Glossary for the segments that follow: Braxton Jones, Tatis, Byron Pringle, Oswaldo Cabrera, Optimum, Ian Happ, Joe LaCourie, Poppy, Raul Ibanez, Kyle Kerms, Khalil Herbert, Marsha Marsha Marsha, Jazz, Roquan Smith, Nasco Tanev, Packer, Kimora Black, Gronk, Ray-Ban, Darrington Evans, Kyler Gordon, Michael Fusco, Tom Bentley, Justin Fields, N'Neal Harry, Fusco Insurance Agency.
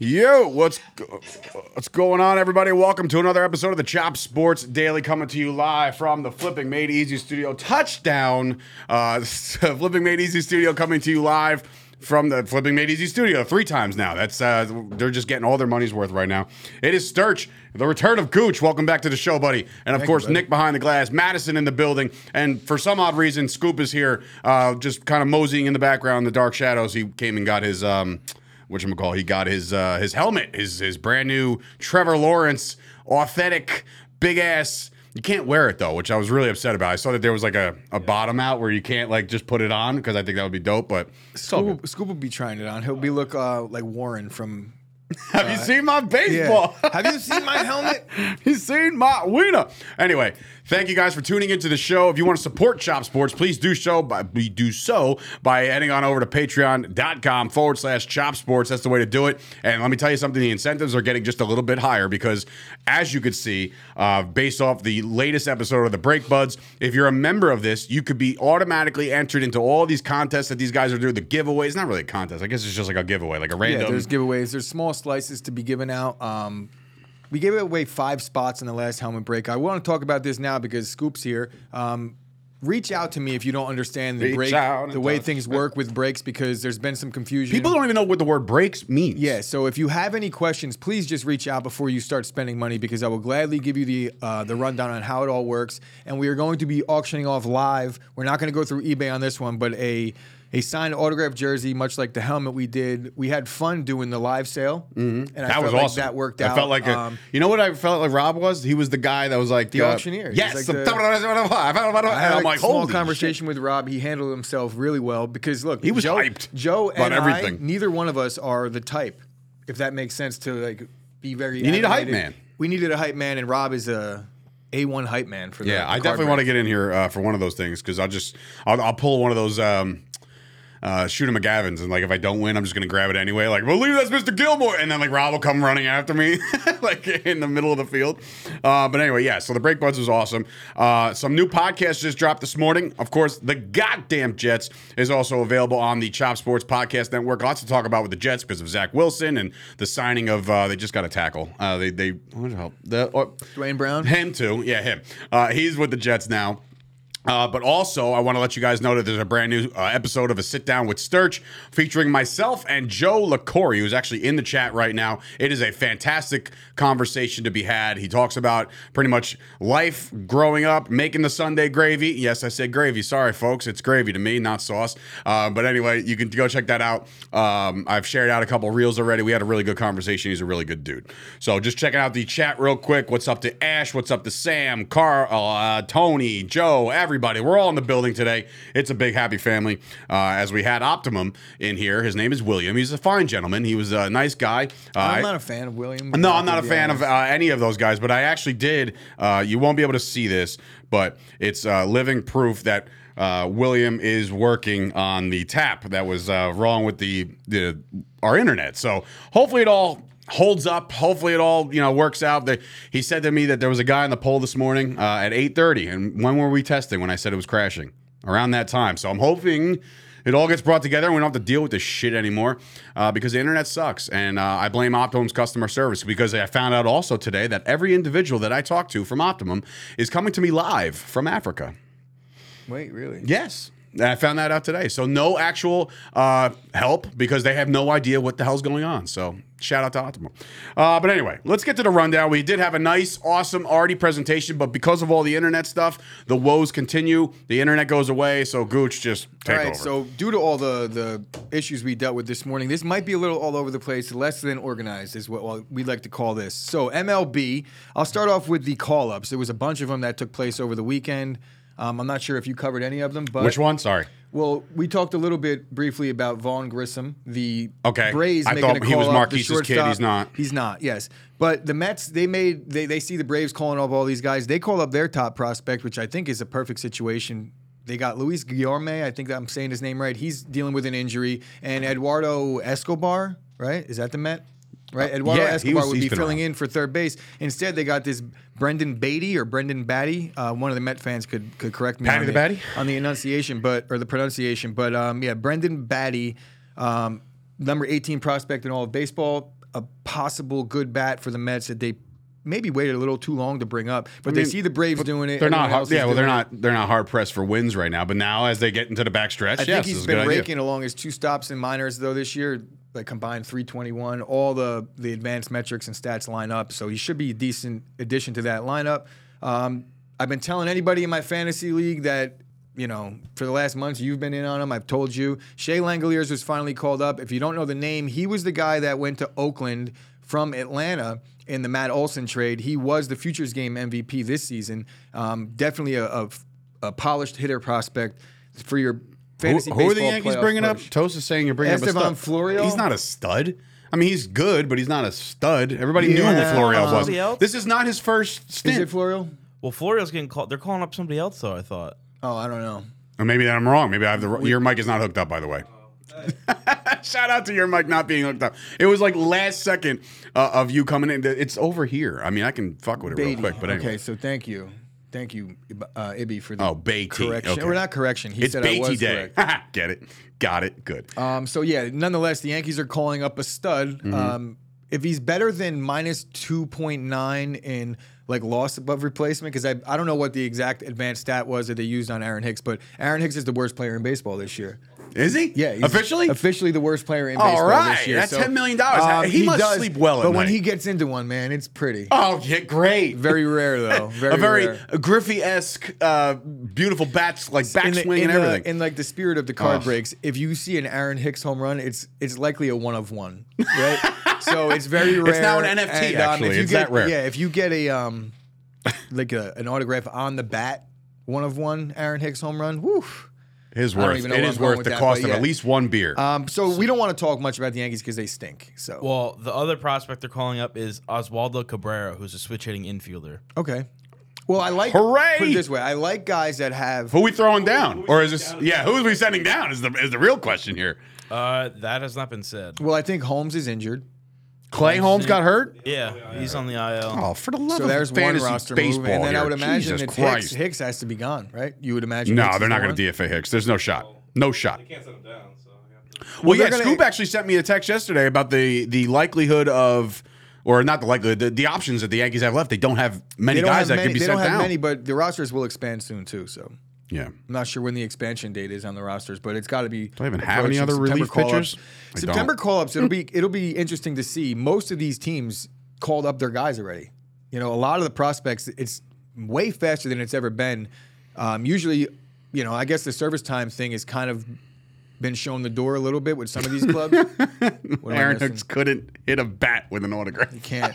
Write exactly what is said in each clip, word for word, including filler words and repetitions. Yo, what's what's going on, everybody? Welcome to another episode of the Chop Sports Daily, coming to you live from the Flipping Made Easy Studio Touchdown. Uh, Flipping Made Easy Studio coming to you live from the Flipping Made Easy Studio three times now. That's uh, they're just getting all their money's worth right now. It is Sturch, the return of Gooch. Welcome back to the show, buddy. And of Thank course, you, Nick behind the glass, Madison in the building, and for some odd reason, Scoop is here, uh, just kind of moseying in the background, in the dark shadows. He came and got his. Um, Whatchamacall, he got his uh, his helmet, his his brand new Trevor Lawrence authentic big ass. You can't wear it though, which I was really upset about. I saw that there was like a, a yeah. bottom out where you can't like just put it on because I think that would be dope. But Scoop, Scoop will be trying it on. He'll be look uh, like Warren from. Have uh, you seen my baseball? Yeah. Have you seen my helmet? You seen my wiener? Anyway, thank you guys for tuning into the show. If you want to support Chop Sports, please do so by do so by heading on over to patreon.com forward slash Chop Sports. That's the way to do it. And let me tell you something, the incentives are getting just a little bit higher because, as you could see, uh, based off the latest episode of the Break Buds, if you're a member of this, you could be automatically entered into all these contests that these guys are doing. The giveaways, not really a contest. I guess it's just like a giveaway, like a random. Yeah, there's giveaways. There's small slices to be given out. Um, we gave away five spots in the last helmet break. I want to talk about this now because Scoop's here. Um, reach out to me if you don't understand the break, the way things work with breaks, because there's been some confusion. People don't even know what the word breaks means. Yeah, so if you have any questions, please just reach out before you start spending money, because I will gladly give you the uh, the rundown on how it all works. And we are going to be auctioning off live. We're not going to go through eBay on this one, but a... a signed autographed jersey, much like the helmet we did. We had fun doing the live sale. Mm-hmm. And I that felt was like awesome. That worked out. I felt like a, um, you know what I felt like Rob was? He was the guy that was like the uh, auctioneer. Yes. Like the, I had I'm like, a small conversation shit. with Rob. He handled himself really well because, look, he was Joe, hyped. Joe and everything. I, neither one of us are the type, if that makes sense, to like be very. You animated. Need a hype man. We needed a hype man, and Rob is a. A one hype man for that. Yeah, the I definitely break. want to get in here uh, for one of those things because I'll just I'll, I'll pull one of those. Um, Uh, shoot him McGavins, and like if I don't win, I'm just gonna grab it anyway. Like, believe that's Mister Gilmore, and then like Rob will come running after me, like in the middle of the field. Uh, but anyway, yeah. So the Break Buds was awesome. Uh, some new podcasts just dropped this morning. Of course, the goddamn Jets is also available on the Chop Sports Podcast Network. Lots to talk about with the Jets because of Zach Wilson and the signing of uh, they just got a tackle. Uh, they they what the hell? The, or, Dwayne Brown, him too. Yeah, him. Uh, he's with the Jets now. Uh, but also, I want to let you guys know that there's a brand new uh, episode of A Sit Down with Sturch featuring myself and Joe LaCourie, who's actually in the chat right now. It is a fantastic conversation to be had. He talks about pretty much life, growing up, making the Sunday gravy. Yes, I said gravy. Sorry, folks. It's gravy to me, not sauce. Uh, but anyway, you can go check that out. Um, I've shared out a couple reels already. We had a really good conversation. He's a really good dude. So just checking out the chat real quick. What's up to Ash? What's up to Sam, Carl, uh, Tony, Joe, everybody. Everybody. We're all in the building today. It's a big, happy family. Uh, as we had Optimum in here. His name is William. He's a fine gentleman. He was a nice guy. Uh, I'm not a fan of William. No, I'm not a fan honest. of uh, any of those guys, but I actually did. Uh, you won't be able to see this, but it's uh, living proof that uh, William is working on the tap that was uh, wrong with the, the our internet. So hopefully it all holds up. Hopefully it all, you know, works out. That he said to me that there was a guy in the poll this morning uh, at eight thirty, and when were we testing? When I said it was crashing around that time. So I'm hoping it all gets brought together and we don't have to deal with this shit anymore uh, because the internet sucks. And uh, I blame Optimum's customer service because I found out also today that every individual that I talk to from Optimum is coming to me live from Africa. Wait, really? Yes. I found that out today. So no actual uh, help because they have no idea what the hell's going on. So shout out to Optimum. Uh, but anyway, let's get to the rundown. We did have a nice, awesome Artie presentation, but because of all the internet stuff, the woes continue. The internet goes away, so Gooch just take over. All right, so due to all the, the issues we dealt with this morning, this might be a little all over the place, less than organized is what we like to call this. So M L B, I'll start off with the call-ups. There was a bunch of them that took place over the weekend. Um, I'm not sure if you covered any of them, but which one? Sorry. Well, we talked a little bit briefly about Vaughn Grissom, the okay. Braves I making a call. I thought he was Marquise's kid. He's not. He's not. Yes, but the Mets they made they they see the Braves calling up all these guys. They call up their top prospect, which I think is a perfect situation. They got Luis Guillorme, I think that I'm saying his name right. He's dealing with an injury. And Eduardo Escobar, right? Is that the Met? Right? Eduardo yeah, Escobar was, would be filling around. in for third base. Instead, they got this Brendan Batty or Brendan Batty. Uh, one of the Met fans could could correct me on the, the Batty? on the enunciation, but or the pronunciation. But um, yeah, Brendan Batty, um, number eighteen prospect in all of baseball, a possible good bat for the Mets that they maybe waited a little too long to bring up, but I mean, they see the Braves doing it. They're not, hard, yeah. Well, they're it. not, they're not hard pressed for wins right now. But now, as they get into the backstretch, I yes, think he's been raking idea. along his two stops in minors though this year, like combined three twenty-one. All the the advanced metrics and stats line up, so he should be a decent addition to that lineup. Um, I've been telling anybody in my fantasy league that. You know, for the last months, you've been in on him. I've told you. Shea Langoliers was finally called up. If you don't know the name, he was the guy that went to Oakland from Atlanta in the Matt Olson trade. He was the Futures Game M V P this season. Um, definitely a, a, a polished hitter prospect for your fantasy who, baseball Who are the Yankees bringing push. up? Toast is saying you're bringing Esteban up a stud. Florio? He's not a stud. I mean, he's good, but he's not a stud. Everybody yeah. knew who Florio was. Uh, this is not his first stint. Is it Florio? Well, Florio's getting called. They're calling up somebody else, though, I thought. Oh, I don't know. Or maybe that I'm wrong. Maybe I have the we, your mic is not hooked up, by the way. Shout out to your mic not being hooked up. It was like last second uh, of you coming in. It's over here. I mean, I can fuck with it Batty. real quick. But anyway. Okay, so thank you. Thank you, uh, Ibby, for the oh, Batty. correction. Okay. Or not correction. He it's said Batty I was day. correct. Get it. Got it. Good. Um, so, yeah, nonetheless, the Yankees are calling up a stud. Mm-hmm. Um, if he's better than minus two point nine in – like loss above replacement, because I I don't know what the exact advanced stat was that they used on Aaron Hicks, but Aaron Hicks is the worst player in baseball this year. Is he? Yeah. He's officially? Officially the worst player in All baseball right. this year. That's so, ten million dollars. Um, he, he must does, sleep well at but night. But when he gets into one, man, it's pretty. Oh, yeah, great. Very rare, though. Very a very rare. Griffey-esque, uh, beautiful bats, like backswing in the, in and everything. The, in like the spirit of the card oh. breaks, if you see an Aaron Hicks home run, it's it's likely a one-of-one, one, right? So it's very rare. It's now an N F T, and, um, actually. It's get, that rare. Yeah, if you get a um, like a, an autograph on the bat, one of one Aaron Hicks home run, whew. His worth. It is worth the that, cost yeah. of at least one beer. Um, so, so we don't want to talk much about the Yankees because they stink. So well, the other prospect they're calling up is Oswaldo Cabrera, who's a switch hitting infielder. Okay. Well, I like. Hooray! Put it this way, I like guys that have. Who are we throwing down, or is this? Yeah, who are we sending down? Is the is the real question here? Uh, that has not been said. Well, I think Holmes is injured. Clay Holmes got hurt? Yeah, he's on the I L. Oh, for the love so of there's fantasy one roster baseball move. And then here. I would imagine that Hicks, Hicks has to be gone, right? You would imagine No, Hicks they're not going to D F A Hicks. There's no shot. No shot. They can't set him down. So to... Well, well yeah, gonna... Scoop actually sent me a text yesterday about the, the likelihood of, or not the likelihood, the, the options that the Yankees have left. They don't have many don't guys have that many, could be sent down. They don't have many, but the rosters will expand soon, too, so. Yeah, I'm not sure when the expansion date is on the rosters, but it's got to be. Do I even have any other September relief pitchers? September call-ups. It'll be it'll be interesting to see. Most of these teams called up their guys already. You know, a lot of the prospects. It's way faster than it's ever been. Um, usually, you know, I guess the service time thing is kind of. Been shown the door a little bit with some of these clubs. Aaron Hicks couldn't hit a bat with an autograph. He can't.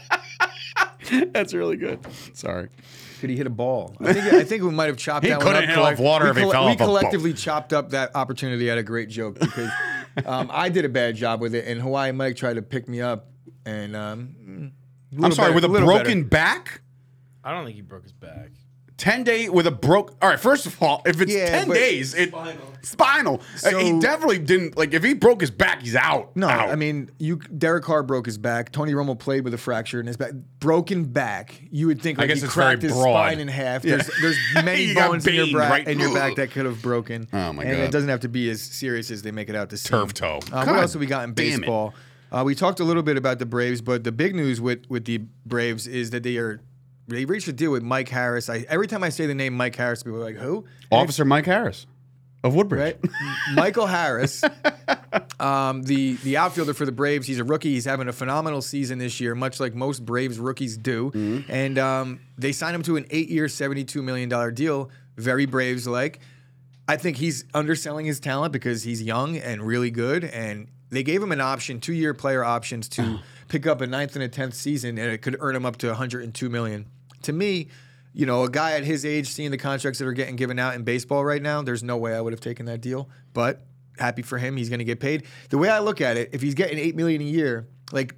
That's really good. Sorry. Could he hit a ball? I think, I think we might have chopped that one up. He couldn't hit off water if he fell off a boat. We collectively chopped up that opportunity at a great joke because um, I did a bad job with it, and Hawaii Mike tried to pick me up. And um, I'm sorry, better, with a broken better. back? I don't think he broke his back. Ten day with a broke. All right, first of all, if it's yeah, ten days, it's spinal. spinal. So, he definitely didn't like. If he broke his back, he's out. No, out. I mean, you. Derek Carr broke his back. Tony Romo played with a fracture in his back. Broken back. You would think like I guess he cracked his broad. spine in half. Yeah. There's, there's many bones in your, bra- right? in your back that could have broken. Oh my and god! And it doesn't have to be as serious as they make it out to seem. Turf toe. Uh, what else have we got in baseball? Uh, we talked a little bit about the Braves, but the big news with with the Braves is that they are. They reached a deal with Mike Harris. I, every time I say the name Mike Harris, people are like, who? Officer Mike Harris of Woodbridge. Right? Michael Harris, um, the, the outfielder for the Braves. He's a rookie. He's having a phenomenal season this year, much like most Braves rookies do. Mm-hmm. And um, they signed him to an eight-year, seventy-two million dollars deal, very Braves-like. I think he's underselling his talent because he's young and really good, and they gave him an option, two-year player options to pick up a ninth and a tenth season, and it could earn him up to one hundred two million dollars. To me, you know, a guy at his age, seeing the contracts that are getting given out in baseball right now, there's no way I would have taken that deal. But happy for him, he's going to get paid. The way I look at it, if he's getting eight million dollars a year, like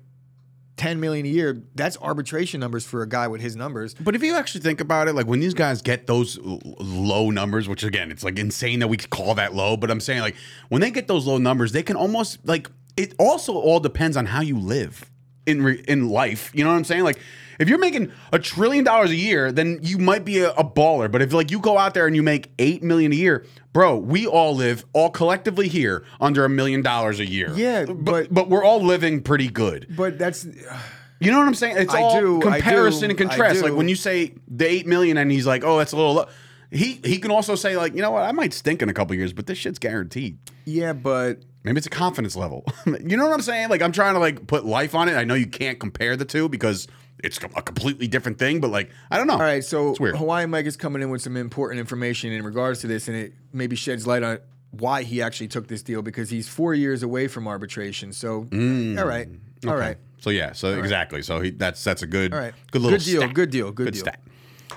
ten million dollars a year, that's arbitration numbers for a guy with his numbers. But if you actually think about it, like when these guys get those l- low numbers, which again, it's like insane that we could call that low, but I'm saying like when they get those low numbers, they can almost like, it also all depends on how you live in re- in life. You know what I'm saying? Like if you're making a trillion dollars a year, then you might be a, a baller. But if like you go out there and you make eight million dollars a year, bro, we all live all collectively here under a million dollars a year. Yeah, but, but but we're all living pretty good. But that's, you know what I'm saying? It's I all do, comparison do, and contrast. Like when you say the eight million dollars and he's like, oh, that's a little low. He, he can also say like, you know what? I might stink in a couple of years, but this shit's guaranteed. Yeah, but maybe it's a confidence level. You know what I'm saying? Like I'm trying to like put life on it. I know you can't compare the two because it's a completely different thing, but like, I don't know. All right, so Hawaiian Mike is coming in with some important information in regards to this, and it maybe sheds light on why he actually took this deal, because he's four years away from arbitration. So, mm. all right, all okay. right. So yeah, so all exactly. Right. So he, that's that's a good, all right. good little good deal, stat. good deal, good, good deal. Stat.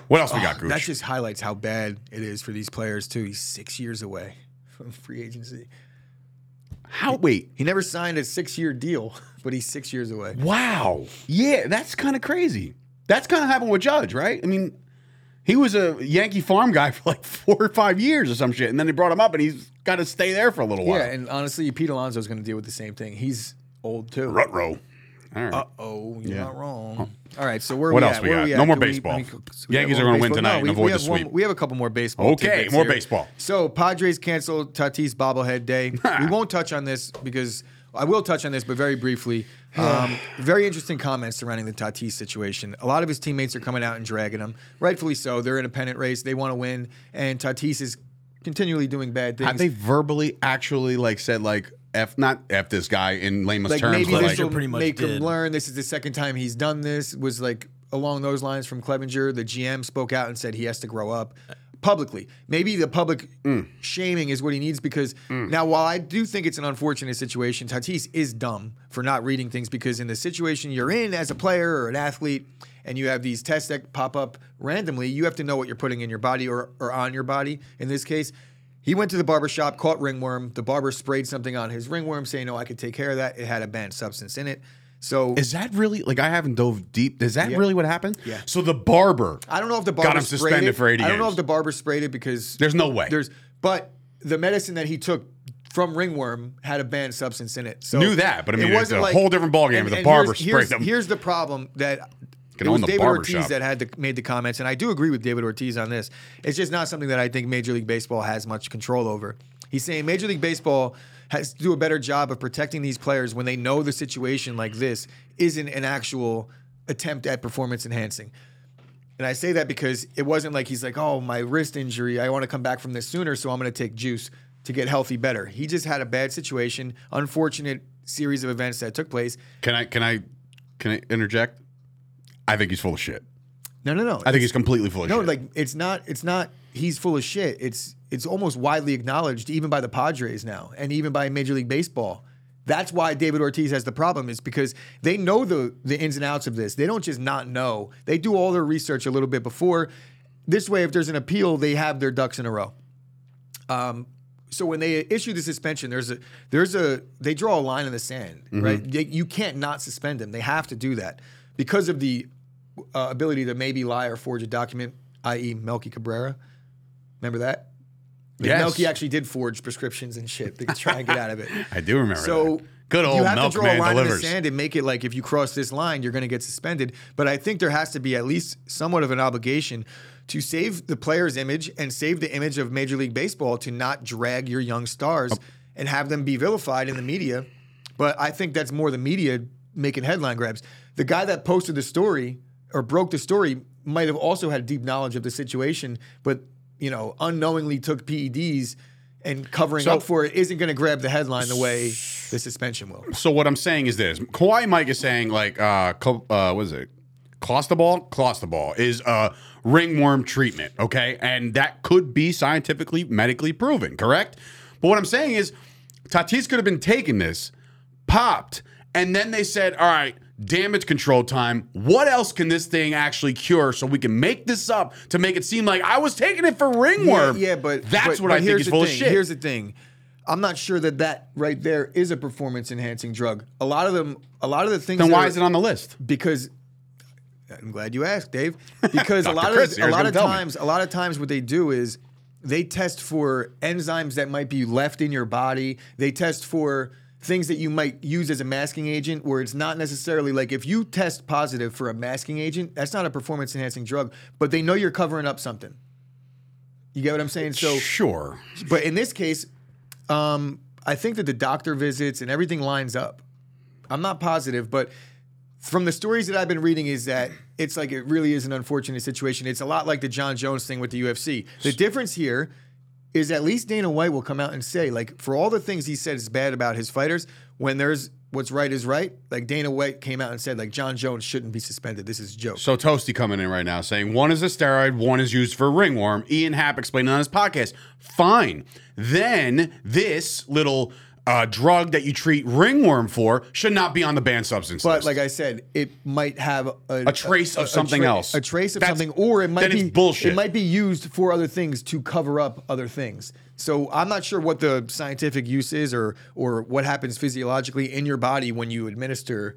What else oh, we got, Gooch? That just highlights how bad it is for these players too. He's six years away from free agency. How wait? He never signed a six-year deal, but he's six years away. Wow. Yeah, that's kind of crazy. That's kind of happened with Judge, right? I mean, he was a Yankee farm guy for like four or five years or some shit, and then they brought him up, and he's got to stay there for a little while. Yeah, and honestly, Pete Alonso's going to deal with the same thing. He's old too. Rutrow. All right. Uh-oh, you're yeah. not wrong. Huh. All right, so where are what we else at? we where got? We no at? more Do baseball. We, I mean, so Yankees are going to win tonight no, we, and avoid the sweep. One, we have a couple more baseball. Okay, more here. baseball. So Padres canceled Tatis bobblehead day. We won't touch on this because I will touch on this, but very briefly. Um, very interesting comments surrounding the Tatis situation. A lot of his teammates are coming out and dragging him. Rightfully so. They're in a pennant race. They want to win, and Tatis is continually doing bad things. Have they verbally actually like said like, F not F this guy in lamest like terms. Maybe but this like, will pretty much make did. him learn. This is the second time he's done this. Was like along those lines from Clevenger. The G M spoke out and said he has to grow up publicly. Maybe the public mm. shaming is what he needs because mm. now while I do think it's an unfortunate situation, Tatis is dumb for not reading things because in the situation you're in as a player or an athlete and you have these tests that pop up randomly, you have to know what you're putting in your body or, or on your body in this case. He went to the barbershop, caught ringworm. The barber sprayed something on his ringworm saying, oh, I could take care of that. It had a banned substance in it. So is that really, like I haven't dove deep. Is that yeah. really what happened? Yeah. So the barber I don't know if the barber got him suspended it. for eighty I don't know if the barber sprayed it because there's no way. There's, but the medicine that he took from ringworm had a banned substance in it. So knew that, but I mean, it was a like, whole different ballgame if the barber here's, sprayed here's, them. Here's the problem that it was David Ortiz that had the, made the comments, and I do agree with David Ortiz on this. It's just not something that I think Major League Baseball has much control over. He's saying Major League Baseball has to do a better job of protecting these players when they know the situation like this isn't an actual attempt at performance enhancing. And I say that because it wasn't like he's like, oh, my wrist injury, I want to come back from this sooner, so I'm going to take juice to get healthy better. He just had a bad situation, unfortunate series of events that took place. Can I can I, can I interject? I think he's full of shit. No, no, no. I think he's completely full of no, shit. No, like it's not. It's not. He's full of shit. It's it's almost widely acknowledged, even by the Padres now, and even by Major League Baseball. That's why David Ortiz has the problem. Is because they know the the ins and outs of this. They don't just not know. They do all their research a little bit before. This way, if there's an appeal, they have their ducks in a row. Um. So when they issue the suspension, there's a there's a they draw a line in the sand, mm-hmm. right? They, you can't not suspend them. They have to do that because of the Uh, ability to maybe lie or forge a document, that is. Melky Cabrera. Remember that? Like yes. Melky actually did forge prescriptions and shit to try and get out of it. I do remember so that. Good old Melk man delivers. You have to draw a line delivers. in the sand and make it like if you cross this line, you're going to get suspended. But I think there has to be at least somewhat of an obligation to save the player's image and save the image of Major League Baseball to not drag your young stars oh. and have them be vilified in the media. But I think that's more the media making headline grabs. The guy that posted the story or broke the story might have also had deep knowledge of the situation, but you know, unknowingly took P E Ds and covering so, up for it isn't going to grab the headline the way the suspension will. So what I'm saying is this: Kawhi Mike is saying like, uh, uh, what is it? Clostebol? Clostebol is a ringworm treatment, okay, and that could be scientifically, medically proven, correct? But what I'm saying is, Tatis could have been taking this, popped, and then they said, all right, damage control time. What else can this thing actually cure so we can make this up to make it seem like I was taking it for ringworm? Yeah, yeah but that's but, what but I think is full of shit. Here's the thing. I'm not sure that that right there is a performance-enhancing drug. A lot of them, a lot of the things. Then why is it on the list? Because I'm glad you asked, Dave. Because a lot of a lot of times, a lot of times, what they do is they test for enzymes that might be left in your body. They test for things that you might use as a masking agent, where it's not necessarily like if you test positive for a masking agent, that's not a performance-enhancing drug, but they know you're covering up something. You get what I'm saying? So sure, but in this case. Um, I think that the doctor visits and everything lines up. I'm not positive, but from the stories that I've been reading is that it's like it really is an unfortunate situation. It's a lot like the Jon Jones thing with the U F C. The difference here is at least Dana White will come out and say, like, for all the things he said is bad about his fighters, when there's what's right is right, like Dana White came out and said, like, Jon Jones shouldn't be suspended. This is a joke. So Toasty coming in right now saying one is a steroid, one is used for ringworm. Ian Happ explained on his podcast. Fine. Then this little uh, drug that you treat ringworm for should not be on the banned substance but list. But like I said, it might have a, a trace a, of something a tra- else. A trace of That's, something, or it might be bullshit. It might be used for other things to cover up other things. So I'm not sure what the scientific use is, or or what happens physiologically in your body when you administer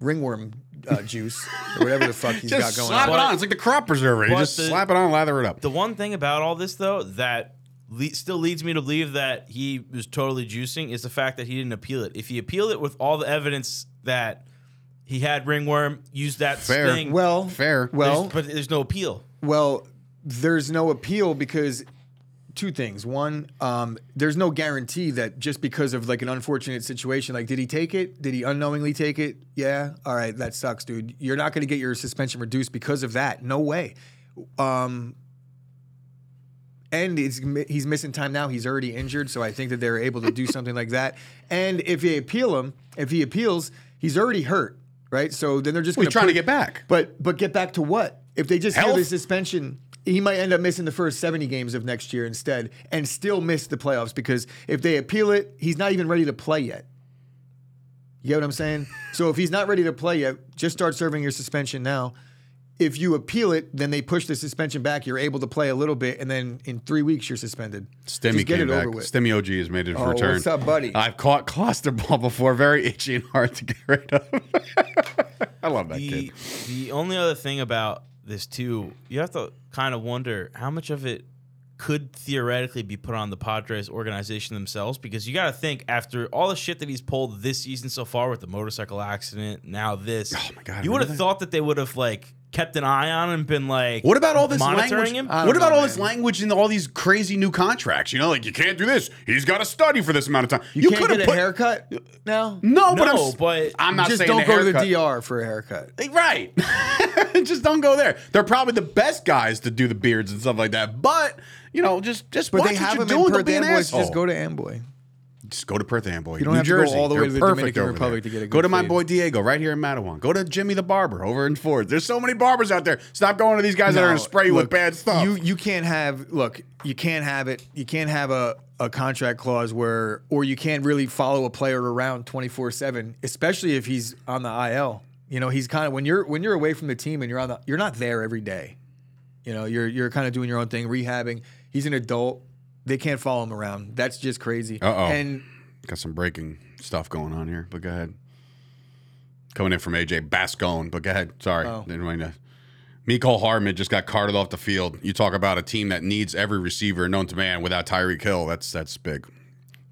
ringworm uh, juice or whatever the fuck he's just got going slap on. Slap it on. It's like the crop preserver. You just the, slap it on, lather it up. The one thing about all this, though, that le- still leads me to believe that he was totally juicing is the fact that he didn't appeal it. If he appealed it with all the evidence that he had ringworm, used that fair. thing. Well, fair. Well, there's, but there's no appeal. Well, there's no appeal because... Two things. One, um, there's no guarantee that just because of like an unfortunate situation, like did he take it? Did he unknowingly take it? Yeah. All right. That sucks, dude. You're not going to get your suspension reduced because of that. No way. Um, and it's, he's missing time now. He's already injured. So I think that they're able to do something like that. And if they appeal him, if he appeals, he's already hurt. Right. So then they're just well, trying to get back. But but get back to what? If they just have the suspension... He might end up missing the first seventy games of next year instead and still miss the playoffs because if they appeal it, he's not even ready to play yet. You get what I'm saying? So if he's not ready to play yet, just start serving your suspension now. If you appeal it, then they push the suspension back. You're able to play a little bit, and then in three weeks, you're suspended. Stemmy came back. Stemmy O G has made it oh, return. What's up, buddy? I've caught Clostebol before. Very itchy and hard to get rid of. I love that the, kid. The only other thing about this, too, you have to kind of wonder how much of it could theoretically be put on the Padres organization themselves, because you got to think after all the shit that he's pulled this season so far with the motorcycle accident, now this, oh my God, you would have thought that they would have like kept an eye on him and been like, what about all this language? Him? What about know, all man. this language in all these crazy new contracts? You know, like you can't do this. He's got to study for this amount of time. You, you can't get a put... haircut now? No, no, but I'm, but I'm not just saying don't go to the D R for a haircut. Right. Just don't go there. They're probably the best guys to do the beards and stuff like that, but you know, just just but watch they have what you're them doing. Be an Amboy, just go to Amboy. Just go to Perth Amboy. You don't New have Jersey. to go all the way They're to the Dominican Republic there. to get a good Go to my fade. boy Diego right here in Mattawan. Go to Jimmy the barber over in Ford. There's so many barbers out there. Stop going to these guys no, that are going to spray you with bad stuff. You you can't have look. You can't have it. You can't have a, a contract clause where, or you can't really follow a player around twenty-four seven, especially if he's on the I L. You know, he's kind of when you're when you're away from the team and you're on the you're not there every day. You know, you're you're kind of doing your own thing, rehabbing. He's an adult. They can't follow him around. That's just crazy. Uh-oh. And got some breaking stuff going on here, but go ahead. Coming in from A J Bascone, but go ahead. Sorry. Oh. Didn't mean to. Mecole Hardman just got carted off the field. You talk about a team that needs every receiver known to man without Tyreek Hill. That's that's big.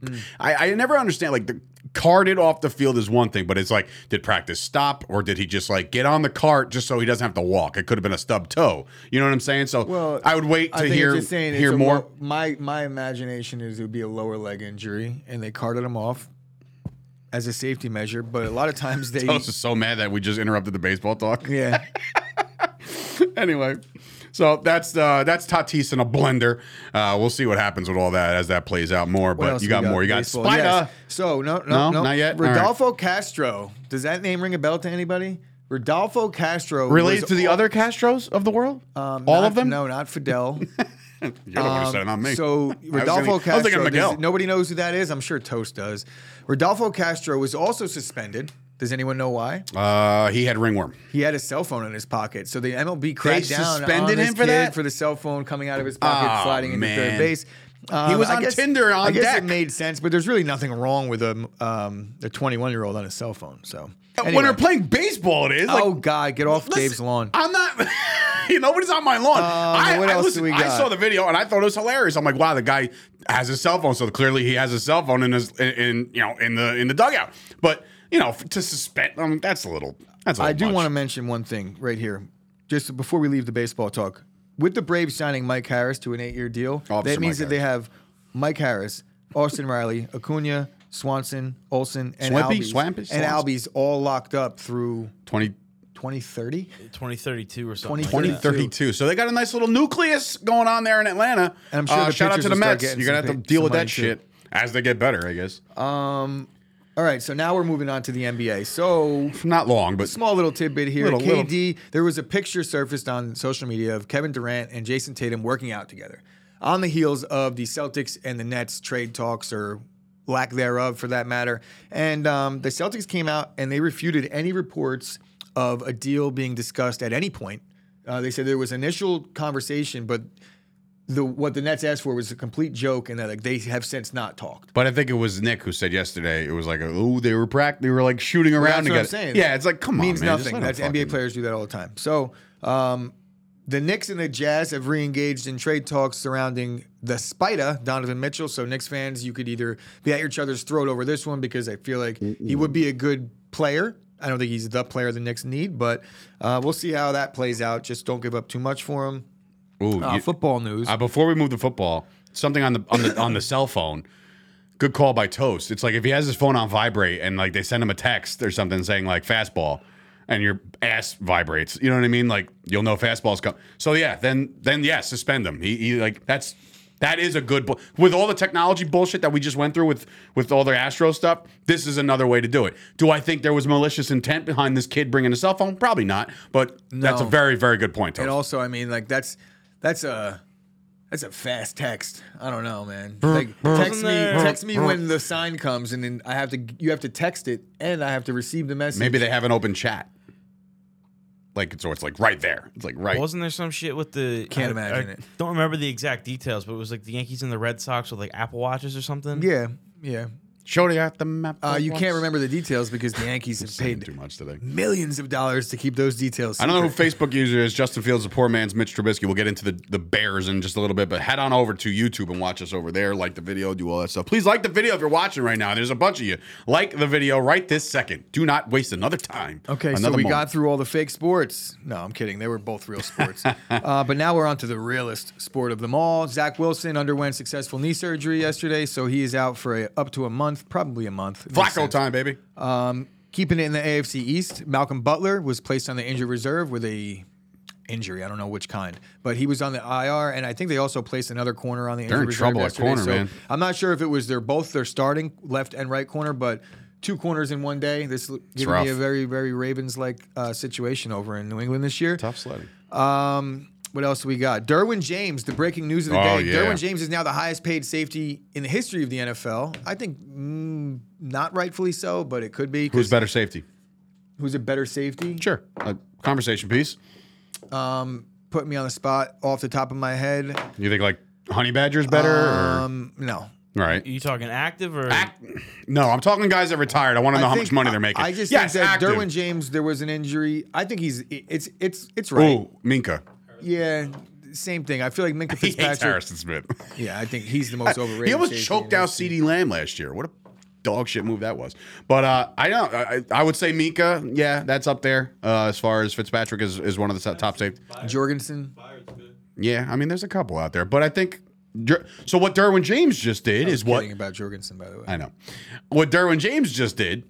Mm. I, I never understand, like, the carted off the field is one thing, but it's like, did practice stop or did he just, like, get on the cart just so he doesn't have to walk? It could have been a stub toe. You know what I'm saying? So well, I would wait to hear, hear more. A, my my imagination is it would be a lower leg injury, and they carted him off as a safety measure, but a lot of times they... I was so mad that we just interrupted the baseball talk. Yeah. Anyway... So that's uh, that's Tatis in a blender. Uh, we'll see what happens with all that as that plays out more. But you got, got more. You got Spida. Yes. So no, no, no, no, not yet. Rodolfo right. Castro. Does that name ring a bell to anybody? Rodolfo Castro related to the all, other Castros of the world. Um, all not, of them? No, not Fidel. You're the one who said it, not me. So Rodolfo gonna, Castro. Does, nobody knows who that is. I'm sure Toast does. Rodolfo Castro was also suspended. Does anyone know why? Uh, he had ringworm. He had a cell phone in his pocket. So the M L B cracked down on this kid for the cell phone coming out of his pocket, oh, sliding into man. third base. Um, he was on I guess, Tinder on I guess deck. It made sense, but there's really nothing wrong with a um, a twenty-one-year-old on his cell phone. So anyway. When they're playing baseball, it is. Like, oh God, get off listen, Dave's lawn. I'm not. You know, nobody's on my lawn. Um, I, what I, else listen, do we got? I saw the video and I thought it was hilarious. I'm like, wow, the guy has his cell phone, so clearly he has his cell phone in his in, in you know in the in the dugout. But you know, to suspend, I mean, that's a little. That's a little I do much. want to mention one thing right here, just before we leave the baseball talk. With the Braves signing Mike Harris to an eight-year deal, Officer that means Mike that Harris. They have Mike Harris, Austin Riley, Acuna, Swanson, Olsen, and Swampy, Albies, Swampy, and Albies all locked up through twenty thirty twenty thirty-two or something. twenty thirty-two Like so they got a nice little nucleus going on there in Atlanta. And I'm sure uh, the shout out to the Mets. You're gonna have to deal with that too. shit as they get better, I guess. Um. All right, so now we're moving on to the N B A. So not long, but small little tidbit here. Little, K D, little. There was a picture surfaced on social media of Kevin Durant and Jason Tatum working out together on the heels of the Celtics and the Nets trade talks, or lack thereof for that matter. And um, the Celtics came out and they refuted any reports of a deal being discussed at any point. Uh, they said there was initial conversation, but The, what the Nets asked for was a complete joke, and that like they have since not talked. But I think it was Nick who said yesterday it was like, oh, they were practicing, they were like shooting well, around together. That's what I'm saying. Yeah, it's like, come on, man. Means nothing. That's N B A players do that all the time. So um, the Knicks and the Jazz have re-engaged in trade talks surrounding the Spider, Donovan Mitchell. So Knicks fans, you could either be at each other's throat over this one, because I feel like Mm-mm. he would be a good player. I don't think he's the player the Knicks need, but uh, we'll see how that plays out. Just don't give up too much for him. Ooh, uh, you, football news. Uh, before we move to football, something on the on the on the cell phone. Good call by Toast. It's like if he has his phone on vibrate and like they send him a text or something saying like fastball, and your ass vibrates. You know what I mean? Like you'll know fastballs come. So yeah, then then yeah, suspend him. He, he like that's that is a good bu- with all the technology bullshit that we just went through with with all their Astro stuff. This is another way to do it. Do I think there was malicious intent behind this kid bringing a cell phone? Probably not. But no. That's a very very good point, Toast. And also, I mean, like that's. That's a that's a fast text. I don't know, man. Like, text me, text me when the sign comes, and then I have to. You have to text it, and I have to receive the message. Maybe they have an open chat. Like so, it's like right there. It's like right. Wasn't there some shit with the? Can't I, imagine I, it. Don't remember the exact details, but it was like the Yankees and the Red Sox with like Apple Watches or something. Yeah, yeah. Shorty out the map. Uh, you can't remember the details because the Yankees have paid too much today. Millions of dollars to keep those details secret. I don't know who Facebook user is. Justin Fields, the poor man's Mitch Trubisky. We'll get into the, the Bears in just a little bit, but head on over to YouTube and watch us over there. Like the video, do all that stuff. Please like the video if you're watching right now. There's a bunch of you. Like the video right this second. Do not waste another time. Okay, another so we moment. got through all the fake sports. No, I'm kidding. They were both real sports. uh, but now we're on to the realest sport of them all. Zach Wilson underwent successful knee surgery yesterday, so he is out for a, up to a month. Probably a month. Flacco time, baby. Um, keeping it in the A F C East, Malcolm Butler was placed on the injured reserve with a injury. I don't know which kind, but he was on the I R, and I think they also placed another corner on the injured reserve. They're in trouble at corner, man. So I'm not sure if it was their both their starting left and right corner, but two corners in one day. This giving me a very, very Ravens-like uh, situation over in New England this year. Tough sledding. Um, what else we got? Derwin James, the breaking news of the oh, day. Yeah. Derwin James is now the highest paid safety in the history of the N F L. I think mm, not rightfully so, but it could be. Who's better safety? Who's a better safety? Sure. A conversation piece. Um, put me on the spot off the top of my head. You think like Honey Badger's better? Um, or? No. Right. Are you talking active or? Act- no, I'm talking guys that retired. I want to know I how think, much money they're making. I just yes, think that active. Derwin James, there was an injury. I think he's, it's, it's, it's right. Ooh, Minka. Yeah, same thing. I feel like Minkah Fitzpatrick. He hates Harrison Smith. Yeah, I think he's the most overrated. He almost choked out CeeDee Lamb last year. What a dog shit move that was. But uh, I don't. I, I would say Minka. Yeah, that's up there uh, as far as Fitzpatrick is, is one of the top safety. Jorgensen. Yeah, I mean, there's a couple out there, but I think. So what Derwin James just did is what. I was kidding about Jorgensen, by the way. I know. What Derwin James just did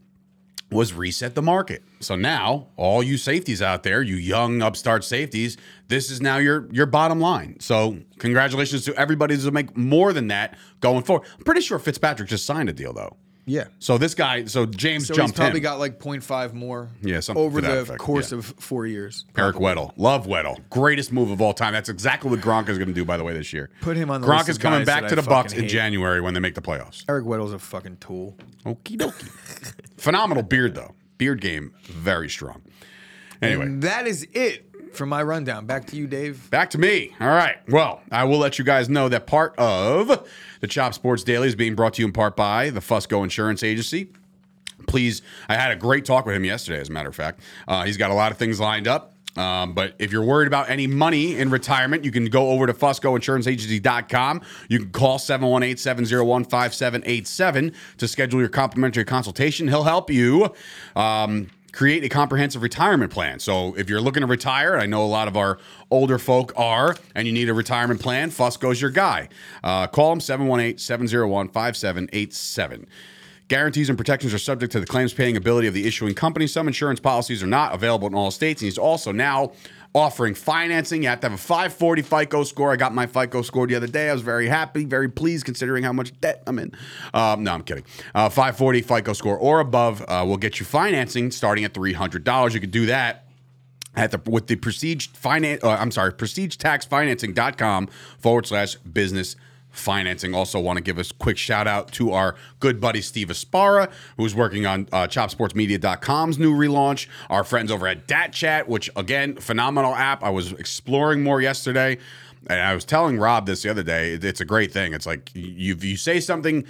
was reset the market. So now, all you safeties out there, you young upstart safeties, this is now your your bottom line. So congratulations to everybody who's going to make more than that going forward. I'm pretty sure Fitzpatrick just signed a deal, though. Yeah. So this guy, so James so jumped in. So he's probably him. got like point five more yeah, over the effect. course yeah. of four years. Probably. Eric Weddle. Love Weddle. Greatest move of all time. That's exactly what Gronk is going to do, by the way, this year. Put him on the Gronk list. Gronk is coming back to I the Bucs in January when they make the playoffs. Eric Weddle's a fucking tool. Okie dokie. Phenomenal beard, though. Beard game, very strong. Anyway. And that is it for my rundown. Back to you, Dave. Back to me. All right. Well, I will let you guys know that part of the Chop Sports Daily is being brought to you in part by the Fusco Insurance Agency. Please, I had a great talk with him yesterday, as a matter of fact. Uh, he's got a lot of things lined up. Um, but if you're worried about any money in retirement, you can go over to Fusco Insurance Agency dot com. You can call seven one eight, seven oh one, five seven eight seven to schedule your complimentary consultation. He'll help you um, create a comprehensive retirement plan. So if you're looking to retire, I know a lot of our older folk are, and you need a retirement plan, Fusco's your guy. Uh, call him seven one eight, seven oh one, five seven eight seven. Guarantees and protections are subject to the claims paying ability of the issuing company. Some insurance policies are not available in all states. And he's also now offering financing. You have to have a five forty FICO score. I got my FICO score the other day. I was very happy, very pleased, considering how much debt I'm in. Um, no, I'm kidding. Uh, five forty FICO score or above uh, will get you financing starting at three hundred dollars. You could do that at the with the prestige finance. Uh, I'm sorry, prestige tax financing dot com forward slash business financing. Also want to give a quick shout out to our good buddy Steve Aspara, who's working on uh, chop sports media dot com's new relaunch. Our friends over at Dat Chat, which again, phenomenal app. I was exploring more yesterday, and I was telling Rob this the other day. It's a great thing. It's like you you say something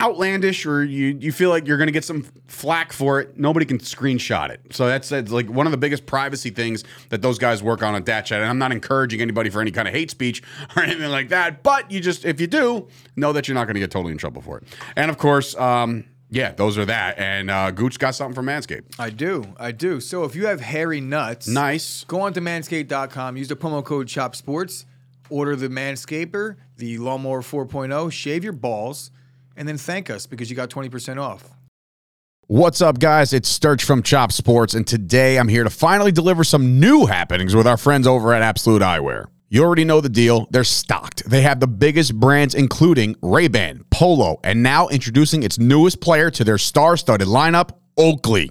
outlandish, or you you feel like you're going to get some flack for it, nobody can screenshot it. So that's, that's like one of the biggest privacy things that those guys work on at Dat Chat. And I'm not encouraging anybody for any kind of hate speech or anything like that, but you just, if you do, know that you're not going to get totally in trouble for it. And of course, um, yeah, those are that. And uh, Gooch got something from Manscaped. I do. I do. So if you have hairy nuts, nice. Go on to manscaped dot com, use the promo code CHOPSPORTS, order the Manscaper, the Lawnmower four point oh, shave your balls, and then thank us because you got twenty percent off. What's up, guys? It's Sturch from Chop Sports, and today I'm here to finally deliver some new happenings with our friends over at Absolute Eyewear. You already know the deal. They're stocked. They have the biggest brands, including Ray-Ban, Polo, and now introducing its newest player to their star-studded lineup, Oakley.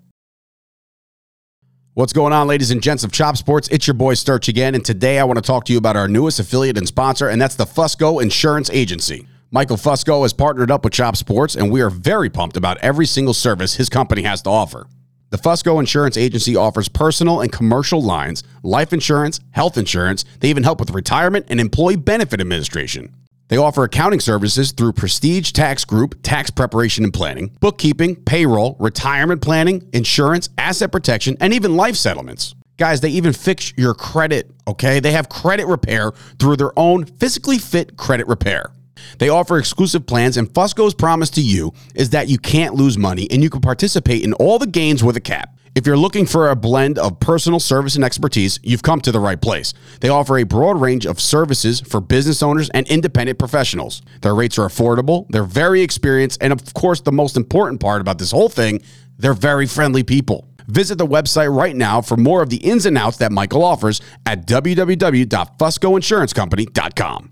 What's going on, ladies and gents of Chop Sports? It's your boy Sturch again, and today I want to talk to you about our newest affiliate and sponsor, and that's the Fusco Insurance Agency. Michael Fusco has partnered up with Chop Sports, and we are very pumped about every single service his company has to offer. The Fusco Insurance Agency offers personal and commercial lines, life insurance, health insurance. They even help with retirement and employee benefit administration. They offer accounting services through Prestige Tax Group, tax preparation and planning, bookkeeping, payroll, retirement planning, insurance, asset protection, and even life settlements. Guys, they even fix your credit, okay? They have credit repair through their own Physically Fit Credit Repair. They offer exclusive plans, and Fusco's promise to you is that you can't lose money and you can participate in all the gains with a cap. If you're looking for a blend of personal service and expertise, you've come to the right place. They offer a broad range of services for business owners and independent professionals. Their rates are affordable, they're very experienced, and of course, the most important part about this whole thing, they're very friendly people. Visit the website right now for more of the ins and outs that Michael offers at w w w dot fusco insurance company dot com.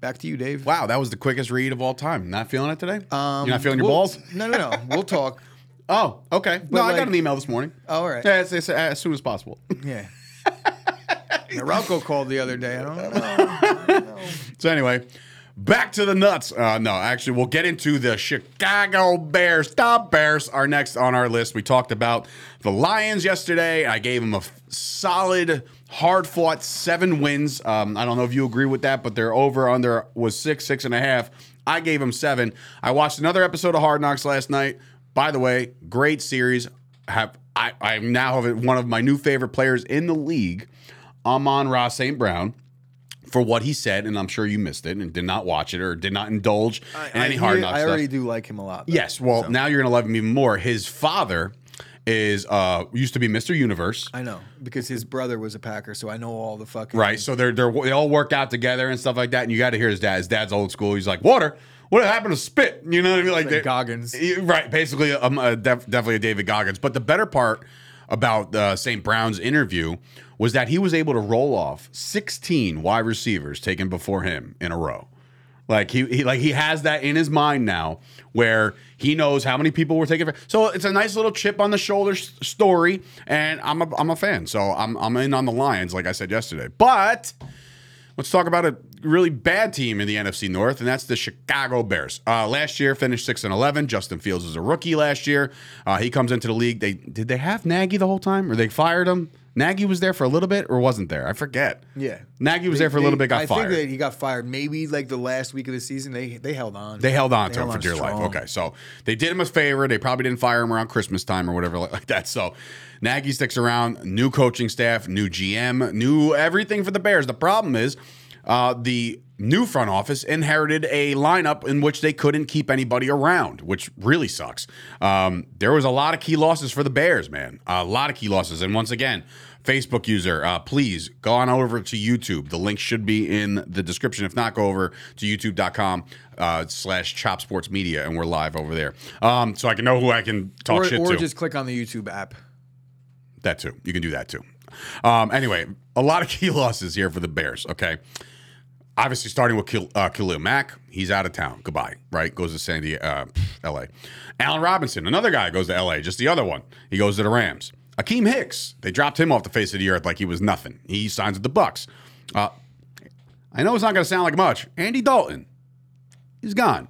Back to you, Dave. Wow, that was the quickest read of all time. Not feeling it today? Um, You're not feeling we'll, your balls? No, no, no. We'll talk. Oh, okay. But no, like, I got an email this morning. Oh, all right. Yeah, it's, it's, uh, as soon as possible. Yeah. Naralco called the other day. I don't know. I don't know. So anyway, back to the nuts. Uh, no, actually, we'll get into the Chicago Bears. The Bears are next on our list. We talked about the Lions yesterday. I gave them a f- solid, hard-fought seven wins. Um, I don't know if you agree with that, but their over-under was six, six and a half. I gave them seven. I watched another episode of Hard Knocks last night. By the way, great series. Have I, I now have one of my new favorite players in the league, Amon-Ra Saint Brown, for what he said, and I'm sure you missed it and did not watch it or did not indulge I, in any I, hard knocks. I already stuff. do like him a lot. Though, yes, well, so. Now you're going to love him even more. His father is uh, used to be Mister Universe. I know, because his brother was a Packer, so I know all the fucking... Right, things. so they're, they're they all work out together and stuff like that, and you got to hear his dad. His dad's old school. He's like, water... What happened to spit? You know what I mean? Like, like Goggins. Right. Basically, um, uh, def- definitely a David Goggins. But the better part about uh, Saint Brown's interview was that he was able to roll off sixteen wide receivers taken before him in a row. Like he, he like he has that in his mind now where he knows how many people were taken. So it's a nice little chip on the shoulder s- story, and I'm a, I'm a fan. So I'm I'm in on the Lions, like I said yesterday. But let's talk about a really bad team in the N F C North, and that's the Chicago Bears. Uh, last year, finished six and eleven. Justin Fields was a rookie last year. Uh, he comes into the league. They Did they have Nagy the whole time, or they fired him? Nagy was there for a little bit or wasn't there? I forget. Yeah. Nagy was they, there for a little bit, got I fired. I think that he got fired maybe like the last week of the season. They they held on. They held on they to held him for dear strong. life. Okay, so they did him a favor. They probably didn't fire him around Christmas time or whatever like that. So Nagy sticks around, new coaching staff, new G M, new everything for the Bears. The problem is uh, the new front office inherited a lineup in which they couldn't keep anybody around, which really sucks. Um, there was a lot of key losses for the Bears, man. A lot of key losses. And once again, Facebook user, uh, please go on over to YouTube. The link should be in the description. If not, go over to youtube.com uh, slash Chop Sports Media, and we're live over there. Um, so I can know who I can talk or, shit or to. Or just click on the YouTube app. That too. You can do that too. Um, anyway, a lot of key losses here for the Bears, okay? Obviously, starting with Khalil, uh, Khalil Mack, he's out of town. Goodbye, right? Goes to San Diego, uh, L A. Allen Robinson, another guy, goes to L A. Just the other one, he goes to the Rams. Akeem Hicks, they dropped him off the face of the earth like he was nothing. He signs with the Bucks. Uh, I know it's not going to sound like much. Andy Dalton, he's gone.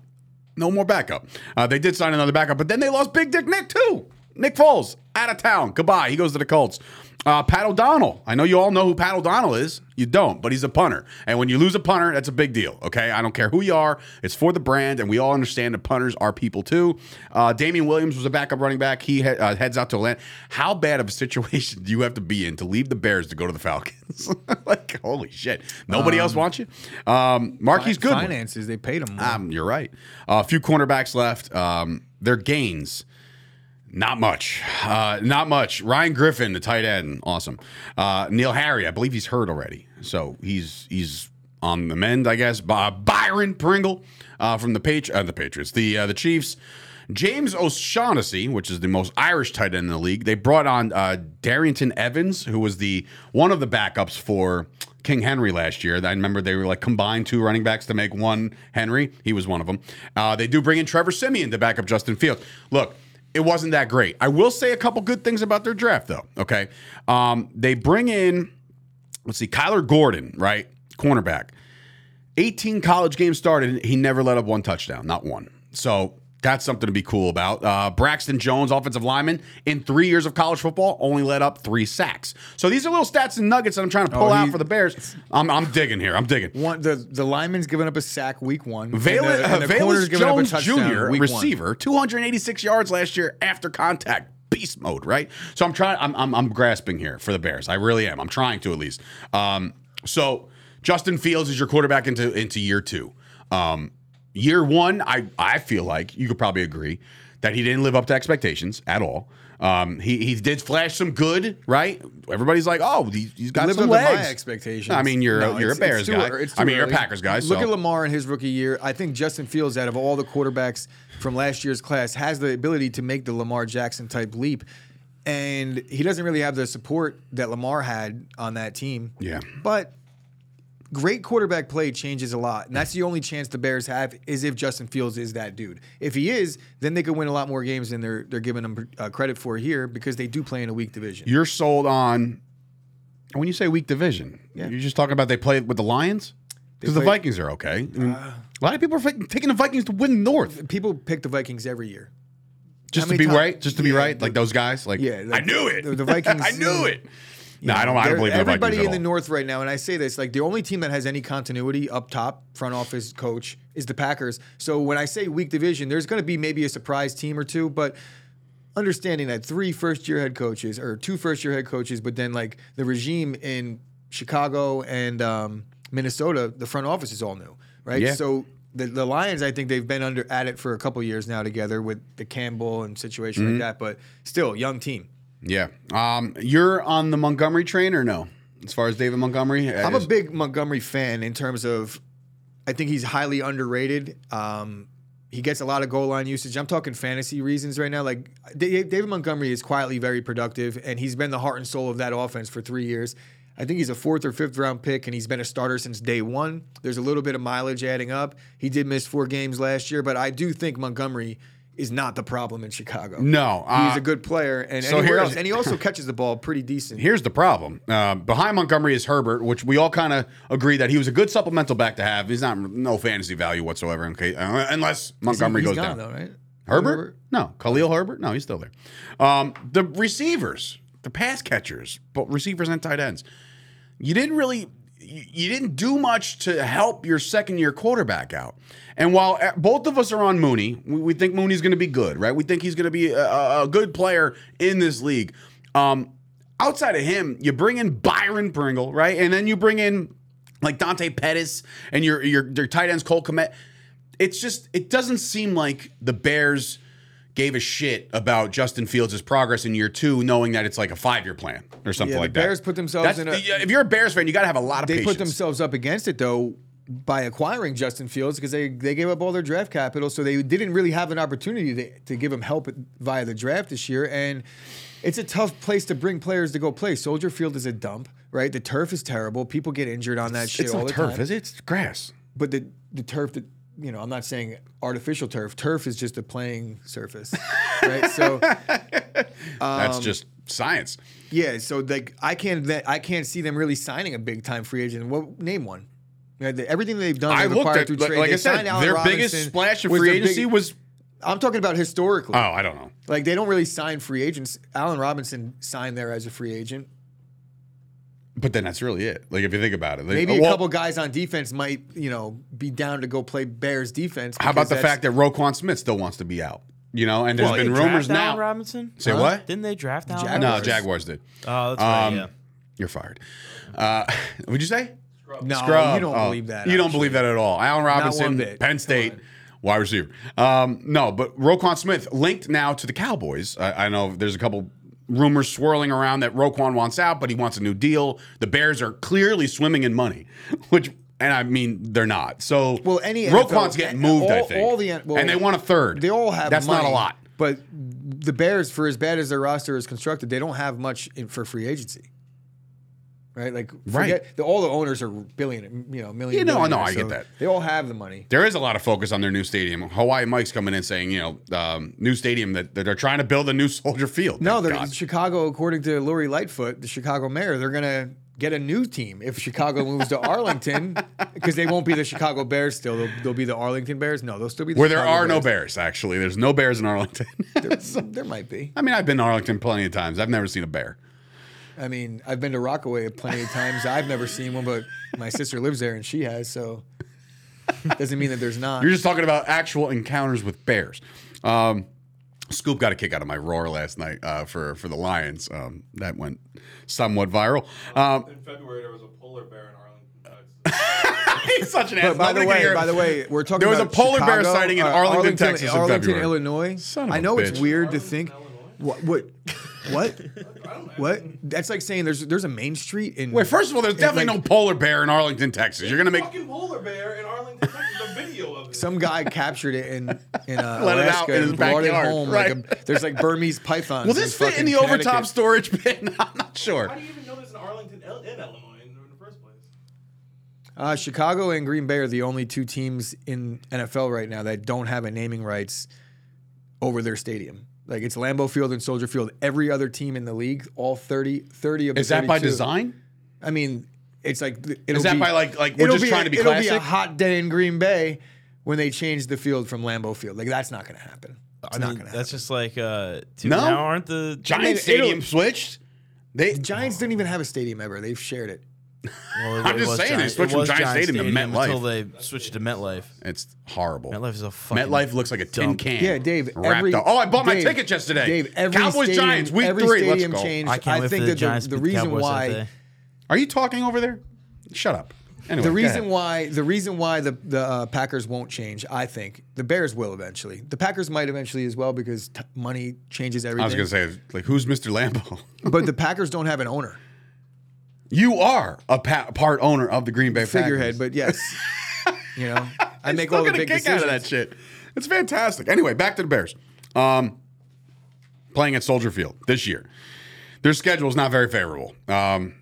No more backup. Uh, they did sign another backup, but then they lost Big Dick Nick too. Nick Foles, out of town. Goodbye. He goes to the Colts. Uh, Pat O'Donnell. I know you all know who Pat O'Donnell is. You don't, but he's a punter. And when you lose a punter, that's a big deal, okay? I don't care who you are. It's for the brand, and we all understand that punters are people too. Uh, Damian Williams was a backup running back. He he- uh, heads out to Atlanta. How bad of a situation do you have to be in to leave the Bears to go to the Falcons? Like, holy shit. Nobody um, else wants you? Um, Marquise Goodwin. Finances, they paid him. Um, you're right. Uh, a few cornerbacks left. Um, their gains. Not much. Uh, not much. Ryan Griffin, the tight end, awesome. Uh, N'Neal Harry, I believe he's hurt already. So he's he's on the mend, I guess. By Byron Pringle uh, from the, Patri- uh, the Patriots, the uh, the Chiefs. James O'Shaughnessy, which is the most Irish tight end in the league. They brought on uh, Darrington Evans, who was the one of the backups for King Henry last year. I remember they were like combined two running backs to make one Henry. He was one of them. Uh, they do bring in Trevor Siemian to back up Justin Fields. Look. It wasn't that great. I will say a couple good things about their draft, though. Okay, um, they bring in, let's see, Kyler Gordon, right, cornerback. eighteen college games started. He never let up one touchdown, not one. So that's something to be cool about. Uh, Braxton Jones, offensive lineman, in three years of college football, only let up three sacks. So these are little stats and nuggets that I'm trying to pull oh, he, out for the Bears. I'm, I'm digging here. I'm digging. One, the the lineman's giving up a sack week one. Valus uh, Valus Jones Junior, receiver, one. two hundred eighty-six yards last year after contact. Beast mode, right? So I'm trying. I'm, I'm I'm grasping here for the Bears. I really am. I'm trying to at least. Um, so Justin Fields is your quarterback into into year two. Um, Year one, I, I feel like you could probably agree that he didn't live up to expectations at all. Um, he he did flash some good, right? Everybody's like, oh, he, he's got he some legs. Lived up to my expectations. I mean, you're no, you're a Bears guy. Early, I mean, early. You're a Packers guy. Look so. at Lamar in his rookie year. I think Justin Fields, out of all the quarterbacks from last year's class, has the ability to make the Lamar Jackson type leap. And he doesn't really have the support that Lamar had on that team. Yeah. But great quarterback play changes a lot, and that's the only chance the Bears have is if Justin Fields is that dude. If he is, then they could win a lot more games than they're they're giving them uh, credit for here because they do play in a weak division. You're sold on – when you say weak division, yeah. You're just talking about they play with the Lions? Because the Vikings are okay. I mean, uh, a lot of people are taking the Vikings to win North. People pick the Vikings every year. Just to be times? right? Just to yeah, be right? The, like those guys? Like, yeah, like, I knew it. The, the Vikings. I knew it. You no, know, I don't. I don't believe everybody in the North right now. And I say this like the only team that has any continuity up top, front office, coach, is the Packers. So when I say weak division, there's going to be maybe a surprise team or two, but understanding that three first-year head coaches or two first-year head coaches, but then like the regime in Chicago and um, Minnesota, the front office is all new, right? Yeah. So the, the Lions, I think they've been under at it for a couple years now together with the Campbell and situation mm-hmm. like that, but still young team. Yeah. Um, you're on the Montgomery train or no? As far as David Montgomery? I'm is- a big Montgomery fan in terms of I think he's highly underrated. Um, he gets a lot of goal line usage. I'm talking fantasy reasons right now. Like D- David Montgomery is quietly very productive, and he's been the heart and soul of that offense for three years. I think he's a fourth or fifth round pick, and he's been a starter since day one. There's a little bit of mileage adding up. He did miss four games last year, but I do think Montgomery is not the problem in Chicago. No. Uh, he's a good player, and so anywhere else. And he also catches the ball pretty decent. Here's the problem. Uh, behind Montgomery is Herbert, which we all kind of agree that he was a good supplemental back to have. He's not no fantasy value whatsoever, in case, uh, unless Montgomery he's, he's goes gone, down. Though, right? Herbert? Herbert? No. Khalil Herbert? No, he's still there. Um, the receivers, the pass catchers, but receivers and tight ends. You didn't really... You didn't do much to help your second-year quarterback out. And while both of us are on Mooney, we think Mooney's going to be good, right? We think he's going to be a, a good player in this league. Um, outside of him, you bring in Byron Pringle, right? And then you bring in, like, Dante Pettis and your, your, your tight ends, Cole Kmet. It's just – it doesn't seem like the Bears gave a shit about Justin Fields' progress in year two, knowing that it's like a five-year plan or something yeah, like that. The Bears put themselves That's, in a... If you're a Bears fan, you got to have a lot of they patience. They put themselves up against it, though, by acquiring Justin Fields because they, they gave up all their draft capital, so they didn't really have an opportunity to, to give him help via the draft this year. And it's a tough place to bring players to go play. Soldier Field is a dump, right? The turf is terrible. People get injured on that it's, shit it's all the turf, time. It's not turf, is it? It's grass. But the, the turf... that. You know, I'm not saying artificial turf. Turf is just a playing surface, right? So um, that's just science. Yeah. So like, I can't, I can't see them really signing a big time free agent. What name one? You know, everything they've done, I looked at. Through like, trade. Like I said, Allen their Robinson biggest splash of free agency big, was. I'm talking about historically. Oh, I don't know. Like they don't really sign free agents. Allen Robinson signed there as a free agent. But then that's really it. Like, if you think about it. Like, Maybe a well, couple guys on defense might, you know, be down to go play Bears defense. How about the fact that Roquan Smith still wants to be out? You know, and there's well, been rumors now. Allen Robinson? Say huh? what? Didn't they draft Allen Robinson? No, Jaguars did. Oh, that's right, um, yeah. You're fired. Uh, what'd you say? Scrub. No, Scrub. you don't oh, believe that. You actually. don't believe that at all. Allen Robinson, Penn State. Wide receiver. Um, no, but Roquan Smith linked now to the Cowboys. I, I know there's a couple... rumors swirling around that Roquan wants out, but he wants a new deal. The Bears are clearly swimming in money, which, and I mean, they're not. So well, any Roquan's N F L, getting moved, all, I think. All the, well, and they want a third. They all have That's money, not a lot. But the Bears, for as bad as their roster is constructed, they don't have much in, for free agency. Right? Like, forget, right. The, all the owners are billion, you know, million. You know, no, I so get that. They all have the money. There is a lot of focus on their new stadium. Hawaii Mike's coming in saying, you know, um, new stadium that, that they're trying to build a new Soldier Field. No, they're Chicago, according to Lori Lightfoot, the Chicago mayor, they're going to get a new team if Chicago moves to Arlington because they won't be the Chicago Bears still. They'll, they'll be the Arlington Bears. No, they'll still be the Where Chicago there are Bears. no Bears, actually. There's no Bears in Arlington. there, so, there might be. I mean, I've been to Arlington plenty of times. I've never seen a bear. I mean, I've been to Rockaway plenty of times. I've never seen one, but my sister lives there and she has, so it doesn't mean that there's not. You're just talking about actual encounters with bears. Um, Scoop got a kick out of my roar last night uh, for, for the Lions. Um, that went somewhat viral. Um, in February, there was a polar bear in Arlington, Texas. He's such an ass. By the, way, by the way, we're talking there about There was a polar Chicago, bear sighting in uh, Arlington, Arlington, Texas Arlington, in February. Arlington, Illinois. Son of I know a bitch. It's weird Arlington, to think. Illinois? What? What? What? What? That's like saying there's there's a main street in. Wait, first of all, there's definitely like, no polar bear in Arlington, Texas. You're gonna make fucking polar bear in Arlington, Texas. A video of it. Some guy captured it in in uh, Let Alaska it out in and his brought backyard, it home. Right. Like a, there's like Burmese pythons. Will this fit in the overtop storage bin? I'm not sure. How do you even know there's an Arlington in Illinois in the first place? Uh, Chicago and Green Bay are the only two teams in N F L right now that don't have a naming rights over their stadium. Like, it's Lambeau Field and Soldier Field. Every other team in the league, all thirty, thirty of the Is that thirty-two. By design? I mean, it's like... It'll Is that be, by, like, like we're just trying a, to be it'll classic? It'll be a hot day in Green Bay when they change the field from Lambeau Field. Like, that's not going to happen. It's I not mean, going to happen. That's just like... Uh, two, no. Now aren't the... Giants Stadium switched? They, the Giants oh. didn't even have a stadium ever. They've shared it. Well, it I'm just saying Giant, they switched from Giant, Giant Stadium, Stadium to MetLife until they switched to MetLife. It's horrible. MetLife is a fucking MetLife looks like a tin dump. can. Yeah, Dave. Every, oh, I bought Dave, my tickets yesterday. Dave, every Cowboys stadium, Giants week every three. Let's go. Changed. I, can't I think that the, the, the reason Cowboys why are you talking over there? Shut up. Anyway, the reason why the reason why the the uh, Packers won't change, I think the Bears will eventually. The Packers might eventually as well because t- money changes everything. I was gonna say like who's Mister Lambeau? But the Packers don't have an owner. You are a pa- part owner of the Green Bay Figurehead, Packers. But yes, you know I make all the big decisions. Still get a kick out of that shit. It's fantastic. Anyway, back to the Bears. Um, playing at Soldier Field this year, their schedule is not very favorable. Um,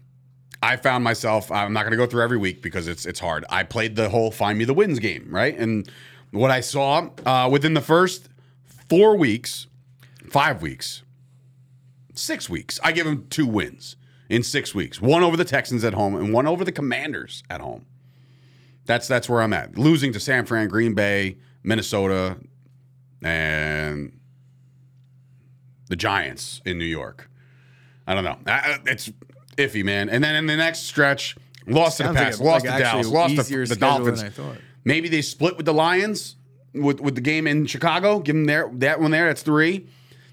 I found myself, I'm not going to go through every week because it's it's hard. I played the whole find me the wins game, right? And what I saw uh, within the first four weeks, five weeks, six weeks, I give them two wins in six weeks. One over the Texans at home and one over the Commanders at home. That's that's where I'm at. Losing to San Fran, Green Bay, Minnesota, and the Giants in New York. I don't know. I, it's iffy, man. And then in the next stretch, lost to the Pats, lost to Dallas, lost to the Dolphins. Maybe they split with the Lions with, with the game in Chicago. Give them their, that one there. That's three.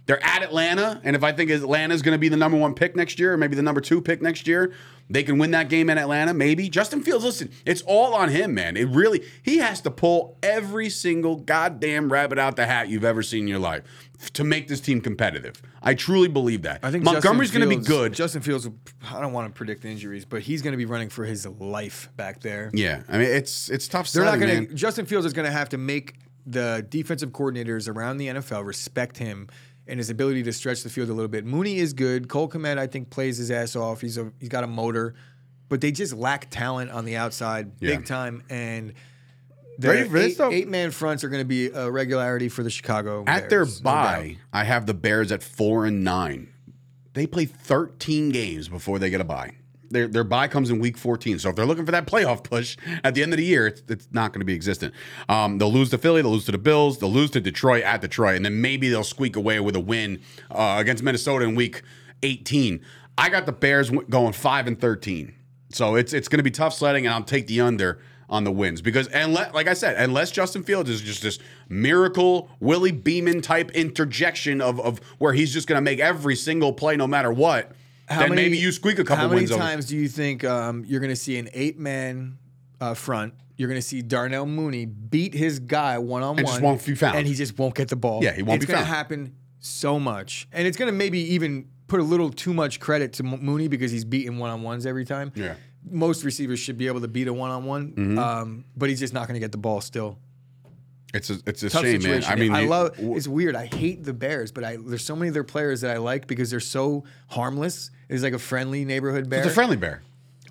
They're at Atlanta, and if I think Atlanta's going to be the number one pick next year or maybe the number two pick next year, they can win that game in Atlanta, maybe. Justin Fields, listen, it's all on him, man. It really – he has to pull every single goddamn rabbit out the hat you've ever seen in your life to make this team competitive. I truly believe that. I think Montgomery's going to be good. Justin Fields, will, I don't want to predict the injuries, but he's going to be running for his life back there. Yeah, I mean, it's it's tough They're not gonna, man. Justin Fields is going to have to make the defensive coordinators around the N F L respect him and his ability to stretch the field a little bit. Mooney is good. Cole Kmet, I think, plays his ass off. He's a he's got a motor, but they just lack talent on the outside, yeah. big time. And the eight man fronts are going to be a regularity for the Chicago Bears. At their bye, I have the Bears at four and nine. They play thirteen games before they get a bye. Their their bye comes in week fourteen. So if they're looking for that playoff push at the end of the year, it's, it's not going to be existent. Um, they'll lose to Philly. They'll lose to the Bills. They'll lose to Detroit at Detroit. And then maybe they'll squeak away with a win uh, against Minnesota in week eighteen. I got the Bears going five and thirteen. So it's it's going to be tough sledding, and I'll take the under on the wins. Because, and le- like I said, unless Justin Fields is just this miracle Willie Beeman-type interjection of of where he's just going to make every single play no matter what, How then many, maybe you squeak a couple wins over. How many times over. do you think um, you're going to see an eight-man uh, front? You're going to see Darnell Mooney beat his guy one-on-one. And just won't be found. And he just won't get the ball. Yeah, he won't it's be gonna found. It's going to happen so much. And it's going to maybe even put a little too much credit to Mo- Mooney because he's beating one-on-ones every time. Yeah. Most receivers should be able to beat a one-on-one, mm-hmm. um, but he's just not going to get the ball still. It's a, it's a Tough shame, situation. man. I mean, I love. It's weird. I hate the Bears, but I there's so many of their players that I like because they're so harmless. It's like a friendly neighborhood bear. It's a friendly bear.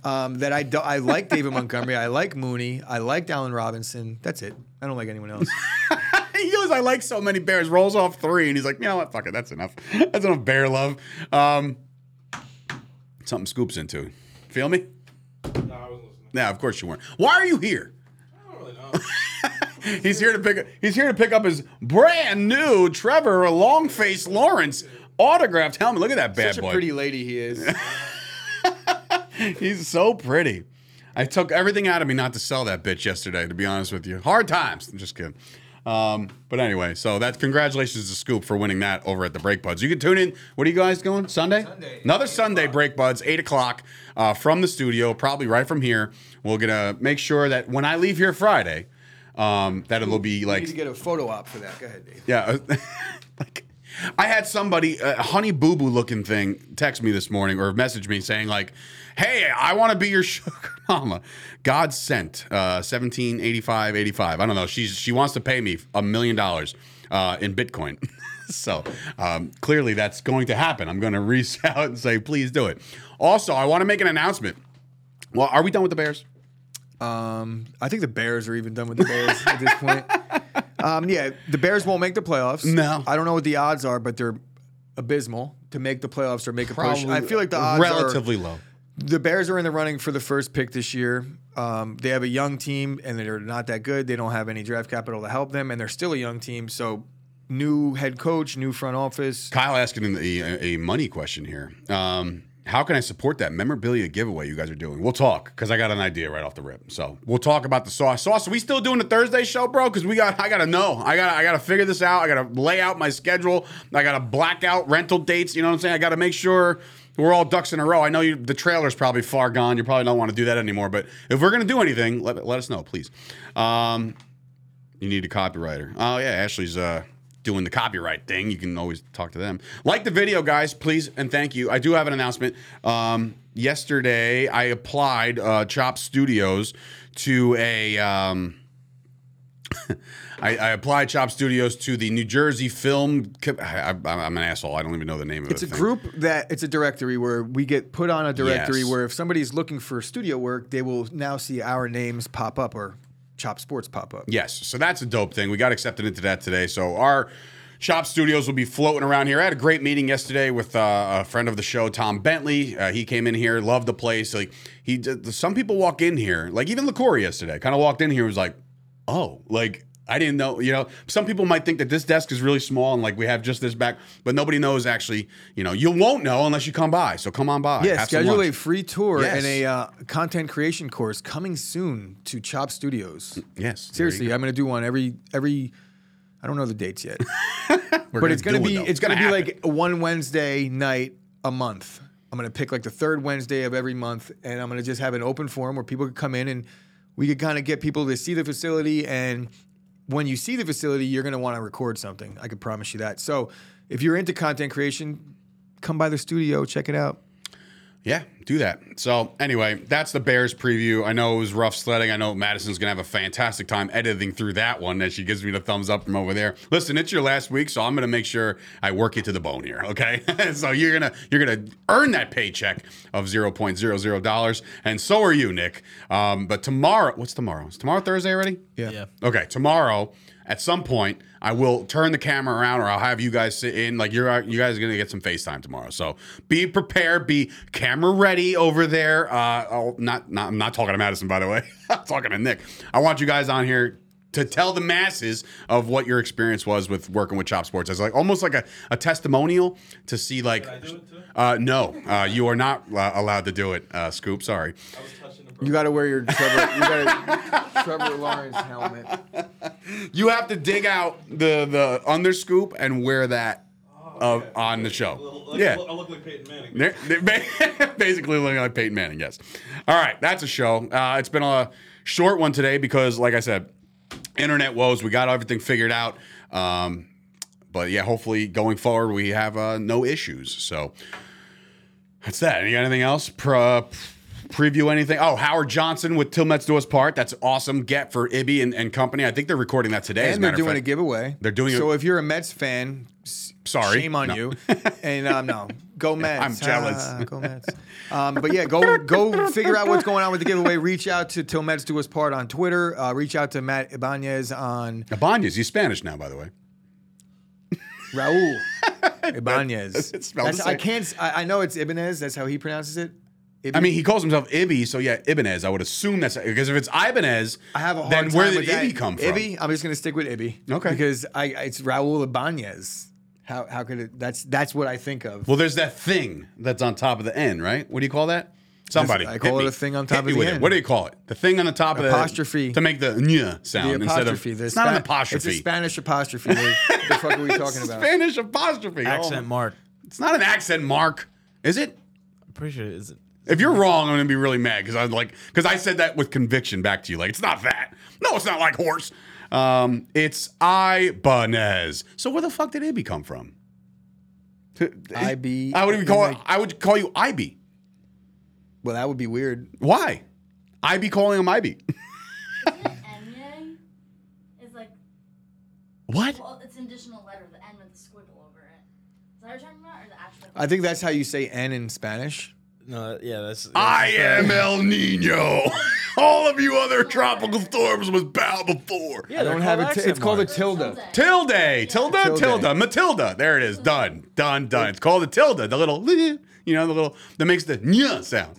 Um, that I do, I like David Montgomery. I like Mooney. I liked Allen Robinson. That's it. I don't like anyone else. He goes, I like so many Bears. Rolls off three, and he's like, you know what? Fuck it. That's enough. That's enough bear love. Um, something scoops into. Feel me? No, I wasn't listening. Yeah, of course you weren't. Why are you here? I don't really know. He's here to pick up, he's here to pick up his brand new Trevor Longface Lawrence autographed helmet. Look at that bad Such boy. Such a pretty lady he is. He's so pretty. I took everything out of me not to sell that bitch yesterday, to be honest with you. Hard times. I'm just kidding. Um, but anyway, so that's congratulations to Scoop for winning that over at the Break Buds. You can tune in. What are you guys going? Sunday? Sunday Another Sunday o'clock. Break Buds, eight o'clock uh, from the studio, probably right from here. We're going to make sure that when I leave here Friday, Um, that it'll be you like. You need to get a photo op for that. Go ahead, Dave. Yeah. Like, I had somebody, a honey boo boo looking thing, text me this morning or message me saying, like, hey, I want to be your sugar mama. God sent uh, seventeen eighty-five eighty-five. I don't know. She's She wants to pay me a million dollars uh, in Bitcoin. So um, clearly that's going to happen. I'm going to reach out and say, please do it. Also, I want to make an announcement. Well, are we done with the Bears? Um, I think the Bears are even done with the Bears at this point. Um, yeah, the Bears won't make the playoffs. No, I don't know what the odds are, but they're abysmal to make the playoffs or make Probably a push. I feel like the odds relatively are relatively low. The Bears are in the running for the first pick this year. Um, they have a young team and they're not that good. They don't have any draft capital to help them, and they're still a young team. So, new head coach, new front office. Kyle asking a, a money question here. Um, How can I support that memorabilia giveaway you guys are doing? We'll talk, because I got an idea right off the rip. So we'll talk about the sauce. Sauce, are we still doing the Thursday show, bro? Because we got, I got to know. I got I got to figure this out. I got to lay out my schedule. I got to black out rental dates. You know what I'm saying? I got to make sure we're all ducks in a row. I know you, the trailer's probably far gone. You probably don't want to do that anymore. But if we're going to do anything, let, let us know, please. Um, you need a copywriter. Oh, yeah, Ashley's... Uh, doing the copyright thing. You can always talk to them. Like the video, guys, please, and thank you. I do have an announcement. Um, yesterday, I applied uh, Chop Studios to a um, I, I applied Chop Studios to the New Jersey film. I, I'm an asshole. I don't even know the name of it. It's a thing. group that it's a directory where we get put on a directory yes. where if somebody's looking for studio work, they will now see our names pop up or Chop Sports pop up. Yes. So that's a dope thing. We got accepted into that today. So our Chop Studios will be floating around here. I had a great meeting yesterday with uh, a friend of the show, Tom Bentley. Uh, he came in here, loved the place. Like he, did, some people walk in here, like even LaCourie yesterday, kind of walked in here and was like, oh, like I didn't know. You know, some people might think that this desk is really small and like we have just this back, but nobody knows actually. You know, you won't know unless you come by. So come on by. Yeah, schedule a free tour yes. and a uh, content creation course coming soon to Chop Studios. Yes, seriously, I'm going to do one every every. I don't know the dates yet, but it's gonna be it, it's gonna, gonna be like one Wednesday night a month. I'm gonna pick like the third Wednesday of every month, and I'm gonna just have an open forum where people could come in and we could kind of get people to see the facility. And when you see the facility, you're gonna want to record something. I can promise you that. So if you're into content creation, come by the studio, check it out. Yeah, do that. So anyway, that's the Bears preview. I know it was rough sledding. I know Madison's going to have a fantastic time editing through that one as she gives me the thumbs up from over there. Listen, it's your last week, so I'm going to make sure I work you to the bone here, okay? So you're going to you're gonna earn that paycheck of zero dollars and so are you, Nick. Um, but tomorrow, what's tomorrow? Is tomorrow Thursday already? Yeah. yeah. Okay, tomorrow at some point, I will turn the camera around, or I'll have you guys sit in. Like you're, you guys are gonna get some FaceTime tomorrow. So be prepared, be camera ready over there. Uh, oh, not, not, I'm not talking to Madison, by the way. I'm talking to Nick. I want you guys on here to tell the masses of what your experience was with working with Chop Sports. It's like almost like a, a testimonial to see. Like, Did I do it too? Uh, no, uh, you are not uh, allowed to do it, uh, Scoop. Sorry. I was touching You got to wear your Trevor, you gotta, Trevor Lawrence helmet. You have to dig out the, the underscoop and wear that oh, okay. uh, on the show. Little, like, yeah. I look like Peyton Manning. They're, they're basically looking like Peyton Manning, yes. All right, that's a show. Uh, it's been a short one today because, like I said, internet woes. We got everything figured out. Um, but, yeah, hopefully going forward we have uh, no issues. So that's that. You got anything else? Pro- Preview anything? Oh, Howard Johnson with Till Mets Do Us Part. That's awesome. Get for Ibby and, and company. I think they're recording that today. And they're doing a giveaway. They're doing. So a- if you're a Mets fan, sorry, shame on no. you. And um, no, go Mets. I'm jealous. Ah, go Mets. Um, but yeah, go go figure out what's going on with the giveaway. Reach out to Till Mets Do Us Part on Twitter. Uh, reach out to Matt Ibanez on Ibanez. He's Spanish now, by the way. Raul Ibanez. It that's, I can't. I, I know it's Ibanez. That's how he pronounces it. Ibby? I mean, he calls himself Ibby, so yeah, Ibanez. I would assume that's because if it's Ibanez, I have a hard then time where did with Ibby that. come from? Ibby, I'm just going to stick with Ibby. Okay. Because I, it's Raul Ibanez. How how could it? That's that's what I think of. Well, there's that thing that's on top of the N, right? What do you call that? Somebody. This, I call it me. a thing on top Hit of the N. It. What do you call it? The thing on the top apostrophe. of the apostrophe to make the N sound the instead of. The it's Span- not an apostrophe. It's a Spanish apostrophe. What the fuck are we talking it's about? Spanish apostrophe. Accent oh. mark. It's not an accent mark, is it? I'm pretty sure it isn't. If you're wrong, I'm gonna be really mad because I like because I said that with conviction back to you. Like it's not that. No, it's not like horse. Um, it's Ibanez. So where the fuck did Ibby come from? I B. I would even call like, I would call you Ibby. Well, that would be weird. Why? I be calling him Ibby. Is like what? Well, it's an additional letter, the N with the squiggle over it. Is that what you're talking about, or the actual? I think that's how you say N in Spanish. No, yeah, that's. that's I am El Nino. All of you other tropical storms was bowed before. Yeah, I don't have it. T- it's called a tilde. Tilde, tilde, tilde, Matilda. There it is. Done, done, done. It's called a tilde. The little, you know, the little that makes the nya sound.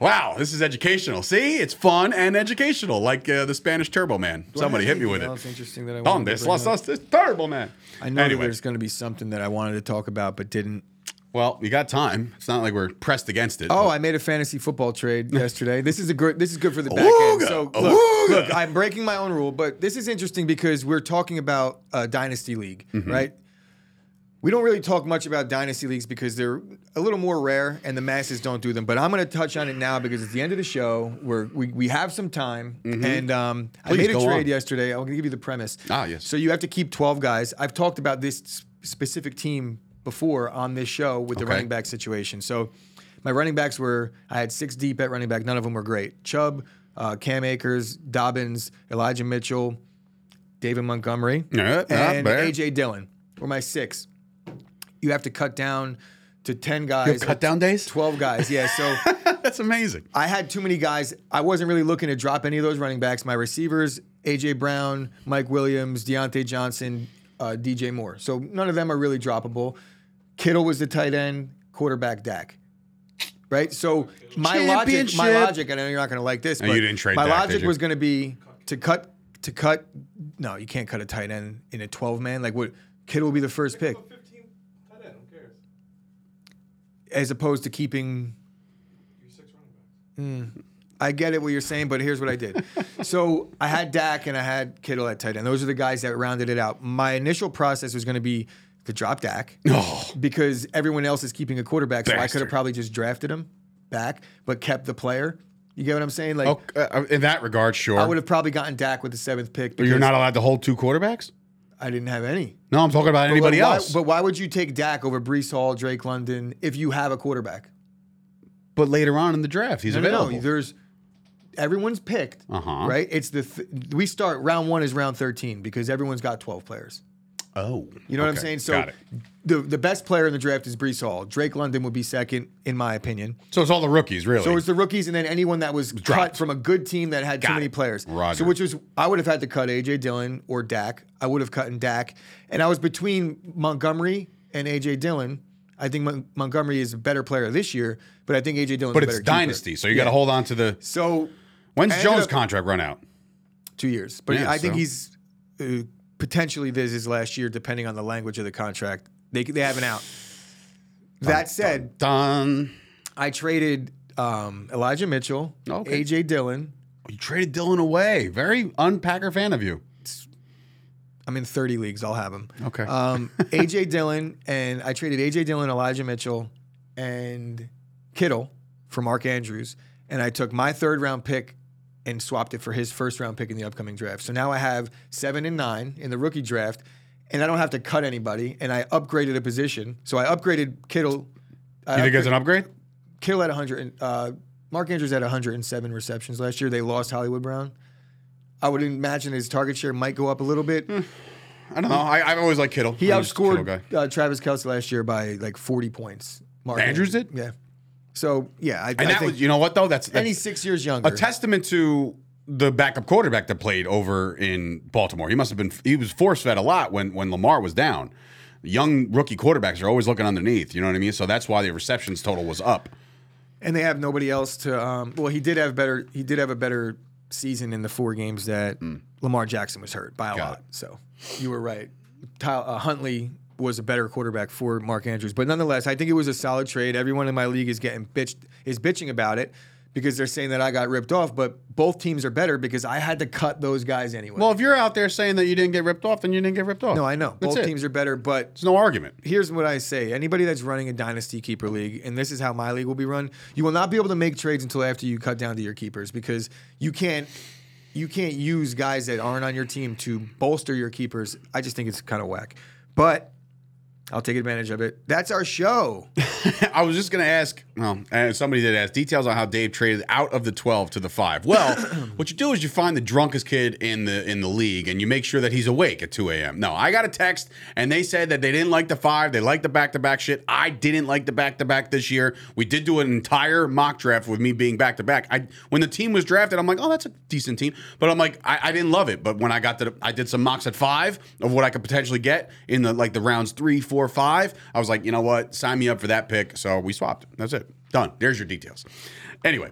Wow, this is educational. See, it's fun and educational, like uh, the Spanish Turbo Man. Well, Somebody hit me with it. It's interesting that I wanted to bring up. This Turbo Man. I know anyway. There's going to be something that I wanted to talk about but didn't. Well, you got time. It's not like we're pressed against it. Oh, but. I made a fantasy football trade yesterday. This is a gr- This is good for the back end. So look, look, I'm breaking my own rule, but this is interesting because we're talking about uh, Dynasty League, mm-hmm. right? We don't really talk much about Dynasty Leagues because they're a little more rare and the masses don't do them, but I'm going to touch on it now because it's the end of the show. We're, we we have some time, mm-hmm. and um, I made a trade on. yesterday. I'm going to give you the premise. Ah, yes. So you have to keep twelve guys. I've talked about this specific team before on this show with okay. the running back situation. So my running backs were, I had six deep at running back. None of them were great. Chubb, uh, Cam Akers, Dobbins, Elijah Mitchell, David Montgomery, yeah, and A J. Dillon were my six. You have to cut down to ten guys. You have cut down days? twelve guys, yeah. So that's amazing. I had too many guys. I wasn't really looking to drop any of those running backs. My receivers, A J. Brown, Mike Williams, Deontay Johnson, uh, D J Moore. So none of them are really droppable. Kittle was the tight end, quarterback Dak. Right, so my logic, my logic, and I know you're not going to like this, no, but you didn't trade my Dak, logic was going to be to cut, to cut. No, you can't cut a tight end in a twelve man. Like, what? Kittle will be the first pick. Up a fifteen tight end, who cares? As opposed to keeping your six running backs. Mm, I get it what you're saying, but here's what I did. So I had Dak and I had Kittle at tight end. Those are the guys that rounded it out. My initial process was going to be to drop Dak, oh. because everyone else is keeping a quarterback, so Bastard. I could have probably just drafted him back, but kept the player. You get what I'm saying? Like, oh, uh, in that regard, sure. I would have probably gotten Dak with the seventh pick. But you're not allowed to hold two quarterbacks? I didn't have any. No, I'm talking about but anybody why, else. But why would you take Dak over Breece Hall, Drake London, if you have a quarterback? But later on in the draft, he's no, available. No, no, there's... Everyone's picked, uh-huh. right? It's the th- we start... Round one is round thirteen, because everyone's got twelve players. Oh, you know okay. what I'm saying? So the the best player in the draft is Breece Hall. Drake London would be second, in my opinion. So it's all the rookies, really. So it's the rookies, and then anyone that was Dropped. cut from a good team that had got too many it. players. Roger. So which was I would have had to cut A J. Dillon or Dak. I would have cut in Dak, and I was between Montgomery and A J. Dillon. I think Mon- Montgomery is a better player this year, but I think A J. Dillon. But is it's a better dynasty, keeper. so you got to yeah. hold on to the. So when's Jones' up, contract run out? Two years, but yeah, I so. think he's. Uh, Potentially, this is last year, depending on the language of the contract. They they have an out. That dun, said, dun, dun. I traded um, Elijah Mitchell, okay. A J. Dillon. You traded Dillon away. Very un-Packer fan of you. It's, I'm in thirty leagues. I'll have him. Okay. Um, A J. Dillon, and I traded A J. Dillon, Elijah Mitchell, and Kittle for Mark Andrews. And I took my third-round pick and swapped it for his first-round pick in the upcoming draft. So now I have seven and nine in the rookie draft, and I don't have to cut anybody, and I upgraded a position. So I upgraded Kittle. I you think it's an upgrade? Kittle at one hundred. Uh, Mark Andrews had one hundred seven receptions last year. They lost Hollywood Brown. I would imagine his target share might go up a little bit. Mm, I don't know. I, I always like Kittle. He I'm outscored Kittle uh, Travis Kelce last year by like forty points. Mark Andrews, Andrews did? Yeah. So, yeah. I, and I that think was, you know what, though? That's, that's and he's six years younger. A testament to the backup quarterback that played over in Baltimore. He must have been, he was force-fed a lot when, when Lamar was down. Young rookie quarterbacks are always looking underneath, you know what I mean? So that's why the receptions total was up. And they have nobody else to, um, well, he did have better, he did have a better season in the four games that mm. Lamar Jackson was hurt by a Got lot. It. So you were right. Tyler, uh, Huntley was a better quarterback for Mark Andrews. But nonetheless, I think it was a solid trade. Everyone in my league is getting bitched, is bitching about it because they're saying that I got ripped off, but both teams are better because I had to cut those guys anyway. Well, if you're out there saying that you didn't get ripped off, then you didn't get ripped off. No, I know. That's both it. teams are better, but... It's no argument. Here's what I say. Anybody that's running a dynasty keeper league, and this is how my league will be run, you will not be able to make trades until after you cut down to your keepers because you can't... You can't use guys that aren't on your team to bolster your keepers. I just think it's kind of whack. But I'll take advantage of it. That's our show. I was just going to ask, well, and somebody did ask, details on how Dave traded out of the twelve to the five. Well, what you do is you find the drunkest kid in the in the league, and you make sure that he's awake at two a.m. No, I got a text, and they said that they didn't like the five. They liked the back-to-back shit. I didn't like the back-to-back this year. We did do an entire mock draft with me being back-to-back. I When the team was drafted, I'm like, oh, that's a decent team. But I'm like, I, I didn't love it. But when I got to the, I did some mocks at five of what I could potentially get in the like the rounds three, four, Four, five, I was like, you know what? Sign me up for that pick. So we swapped. That's it. Done. There's your details. Anyway,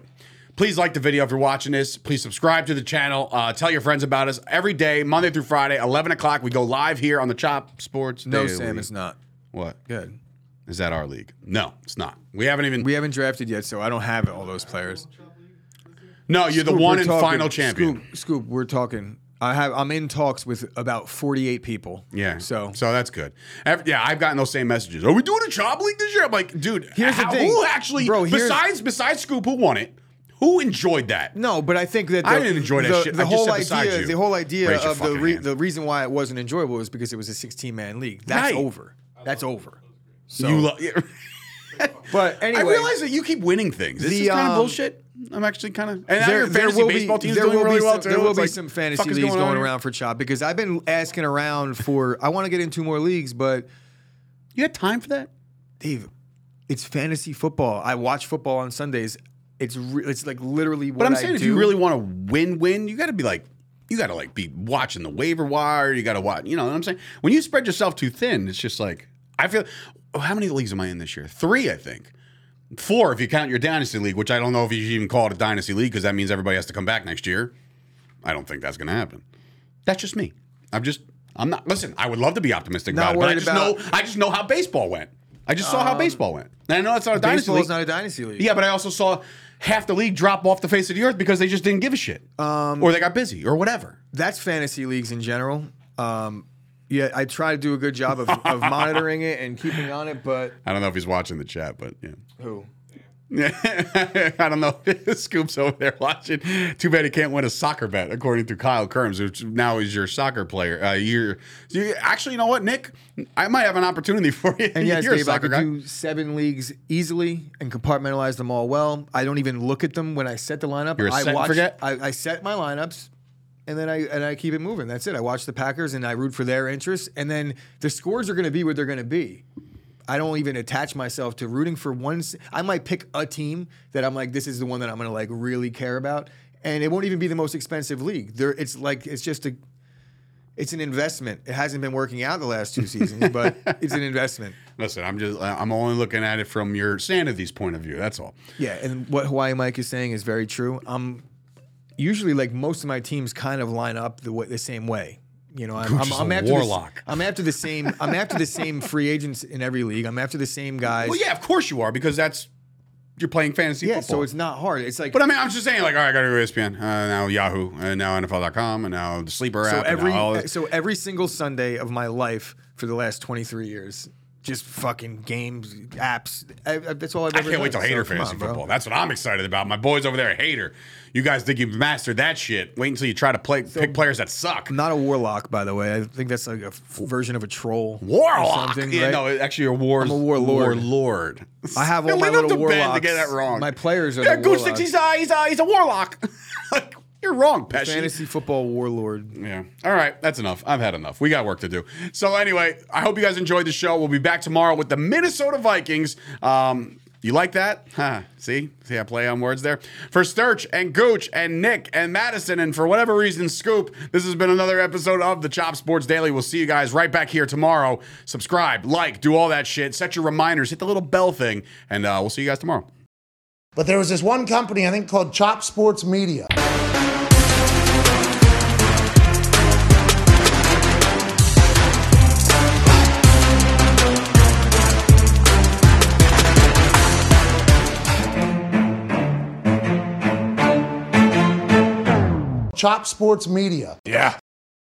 please like the video if you're watching this. Please subscribe to the channel. Uh, tell your friends about us every day, Monday through Friday, eleven o'clock. We go live here on the Chop Sports Daily. No, Sam, it's not. What? Good. Is that our league? No, it's not. We haven't even. We haven't drafted yet, so I don't have all those players. No, you're Scoop, the one and talking. final champion. Scoop, Scoop, we're talking. I have, I'm in talks with about forty-eight people. Yeah. So so that's good. Every, yeah, I've gotten those same messages. Are we doing a Chop League this year? I'm like, dude, here's how, the thing. who actually, Bro, besides besides Scoop, who won it, who enjoyed that? No, but I think that... The, I didn't enjoy that the, shit. The I whole just idea, The whole idea of the re, the reason why it wasn't enjoyable was because it was a sixteen-man league. That's right. over. That's over. So. You love... Yeah. But anyway, I realize that you keep winning things. This the, is kind of um, bullshit. I'm actually kind of. And there, now your fantasy there will baseball be, team's there doing will really be well some, too. There will it's be like, some fantasy leagues going, going around for Chop because I've been asking around for. I want to get into more leagues, but you had time for that, Dave? It's fantasy football. I watch football on Sundays. It's re- it's like literally what I do. But I'm saying, if you really want to win-win, you got to be like. You got to, like, be watching the waiver wire. You got to watch. You know what I'm saying? When you spread yourself too thin, it's just like I feel oh, – how many leagues am I in this year? Three, I think. Four if you count your dynasty league, which I don't know if you should even call it a dynasty league because that means everybody has to come back next year. I don't think that's going to happen. That's just me. I'm just – I'm not – listen, I would love to be optimistic not about it, but I just, about know, I just know how baseball went. I just saw um, how baseball went. And I know it's not a dynasty league. Baseball is not a dynasty league. Yeah, but I also saw – half the league drop off the face of the earth because they just didn't give a shit, um, or they got busy, or whatever. That's fantasy leagues in general. Um, yeah, I try to do a good job of, of monitoring it and keeping on it, but I don't know if he's watching the chat, but yeah. Who? Yeah, I don't know. Scoop's over there watching. Too bad he can't win a soccer bet, according to Kyle Kerms, which now is your soccer player. Uh, you're, you actually, you know what, Nick? I might have an opportunity for you. And yes, you're Dave, a soccer I could do seven leagues easily and compartmentalize them all well. I don't even look at them when I set the lineup. You're a set I watch, and forget? I, I set my lineups, and then I and I keep it moving. That's it. I watch the Packers, and I root for their interests. And then the scores are going to be what they're going to be. I don't even attach myself to rooting for one. I might pick a team that I'm like, this is the one that I'm going to like really care about. And it won't even be the most expensive league. There, it's like, it's just a, it's an investment. It hasn't been working out the last two seasons, but it's an investment. Listen, I'm just, I'm only looking at it from your sanity's point of view. That's all. Yeah. And what Hawaii Mike is saying is very true. I'm usually like most of my teams kind of line up the way, the same way. You know, I'm, I'm, I'm, after the, I'm after the same. I'm after the same free agents in every league. I'm after the same guys. Well, yeah, of course you are because that's you're playing fantasy yeah, football. Yeah, so it's not hard. It's like, but I mean, I'm just saying, like, all right, I got to go E S P N uh, now, Yahoo, and now N F L dot com, and now the sleeper so app. Every, and all this. So every single Sunday of my life for the last twenty-three years, just fucking games, apps. I, I, that's all I've ever. I can't done. wait till so, Hater fantasy on, football. That's what I'm excited about. My boys over there, Hater. You guys think you've mastered that shit? Wait until you try to play so, pick players that suck. I'm not a warlock, by the way. I think that's like a f- version of a troll. Warlock. Or yeah, right? No, actually, a war. I'm a warlord. Warlord. I have all my little warlocks. To get that wrong. My players are. Yeah, the Goose thinks he's a he's a he's a warlock. Like, you're wrong, Pesci. Fantasy football warlord. Yeah. All right. That's enough. I've had enough. We got work to do. So anyway, I hope you guys enjoyed the show. We'll be back tomorrow with the Minnesota Vikings. Um, you like that? Huh. See? See, I play on words there. For Sturch and Gooch and Nick and Madison and for whatever reason, Scoop, this has been another episode of the Chop Sports Daily. We'll see you guys right back here tomorrow. Subscribe, like, do all that shit. Set your reminders. Hit the little bell thing. And uh, we'll see you guys tomorrow. But there was this one company, I think, called Chop Sports Media. Chop Sports Media. Yeah.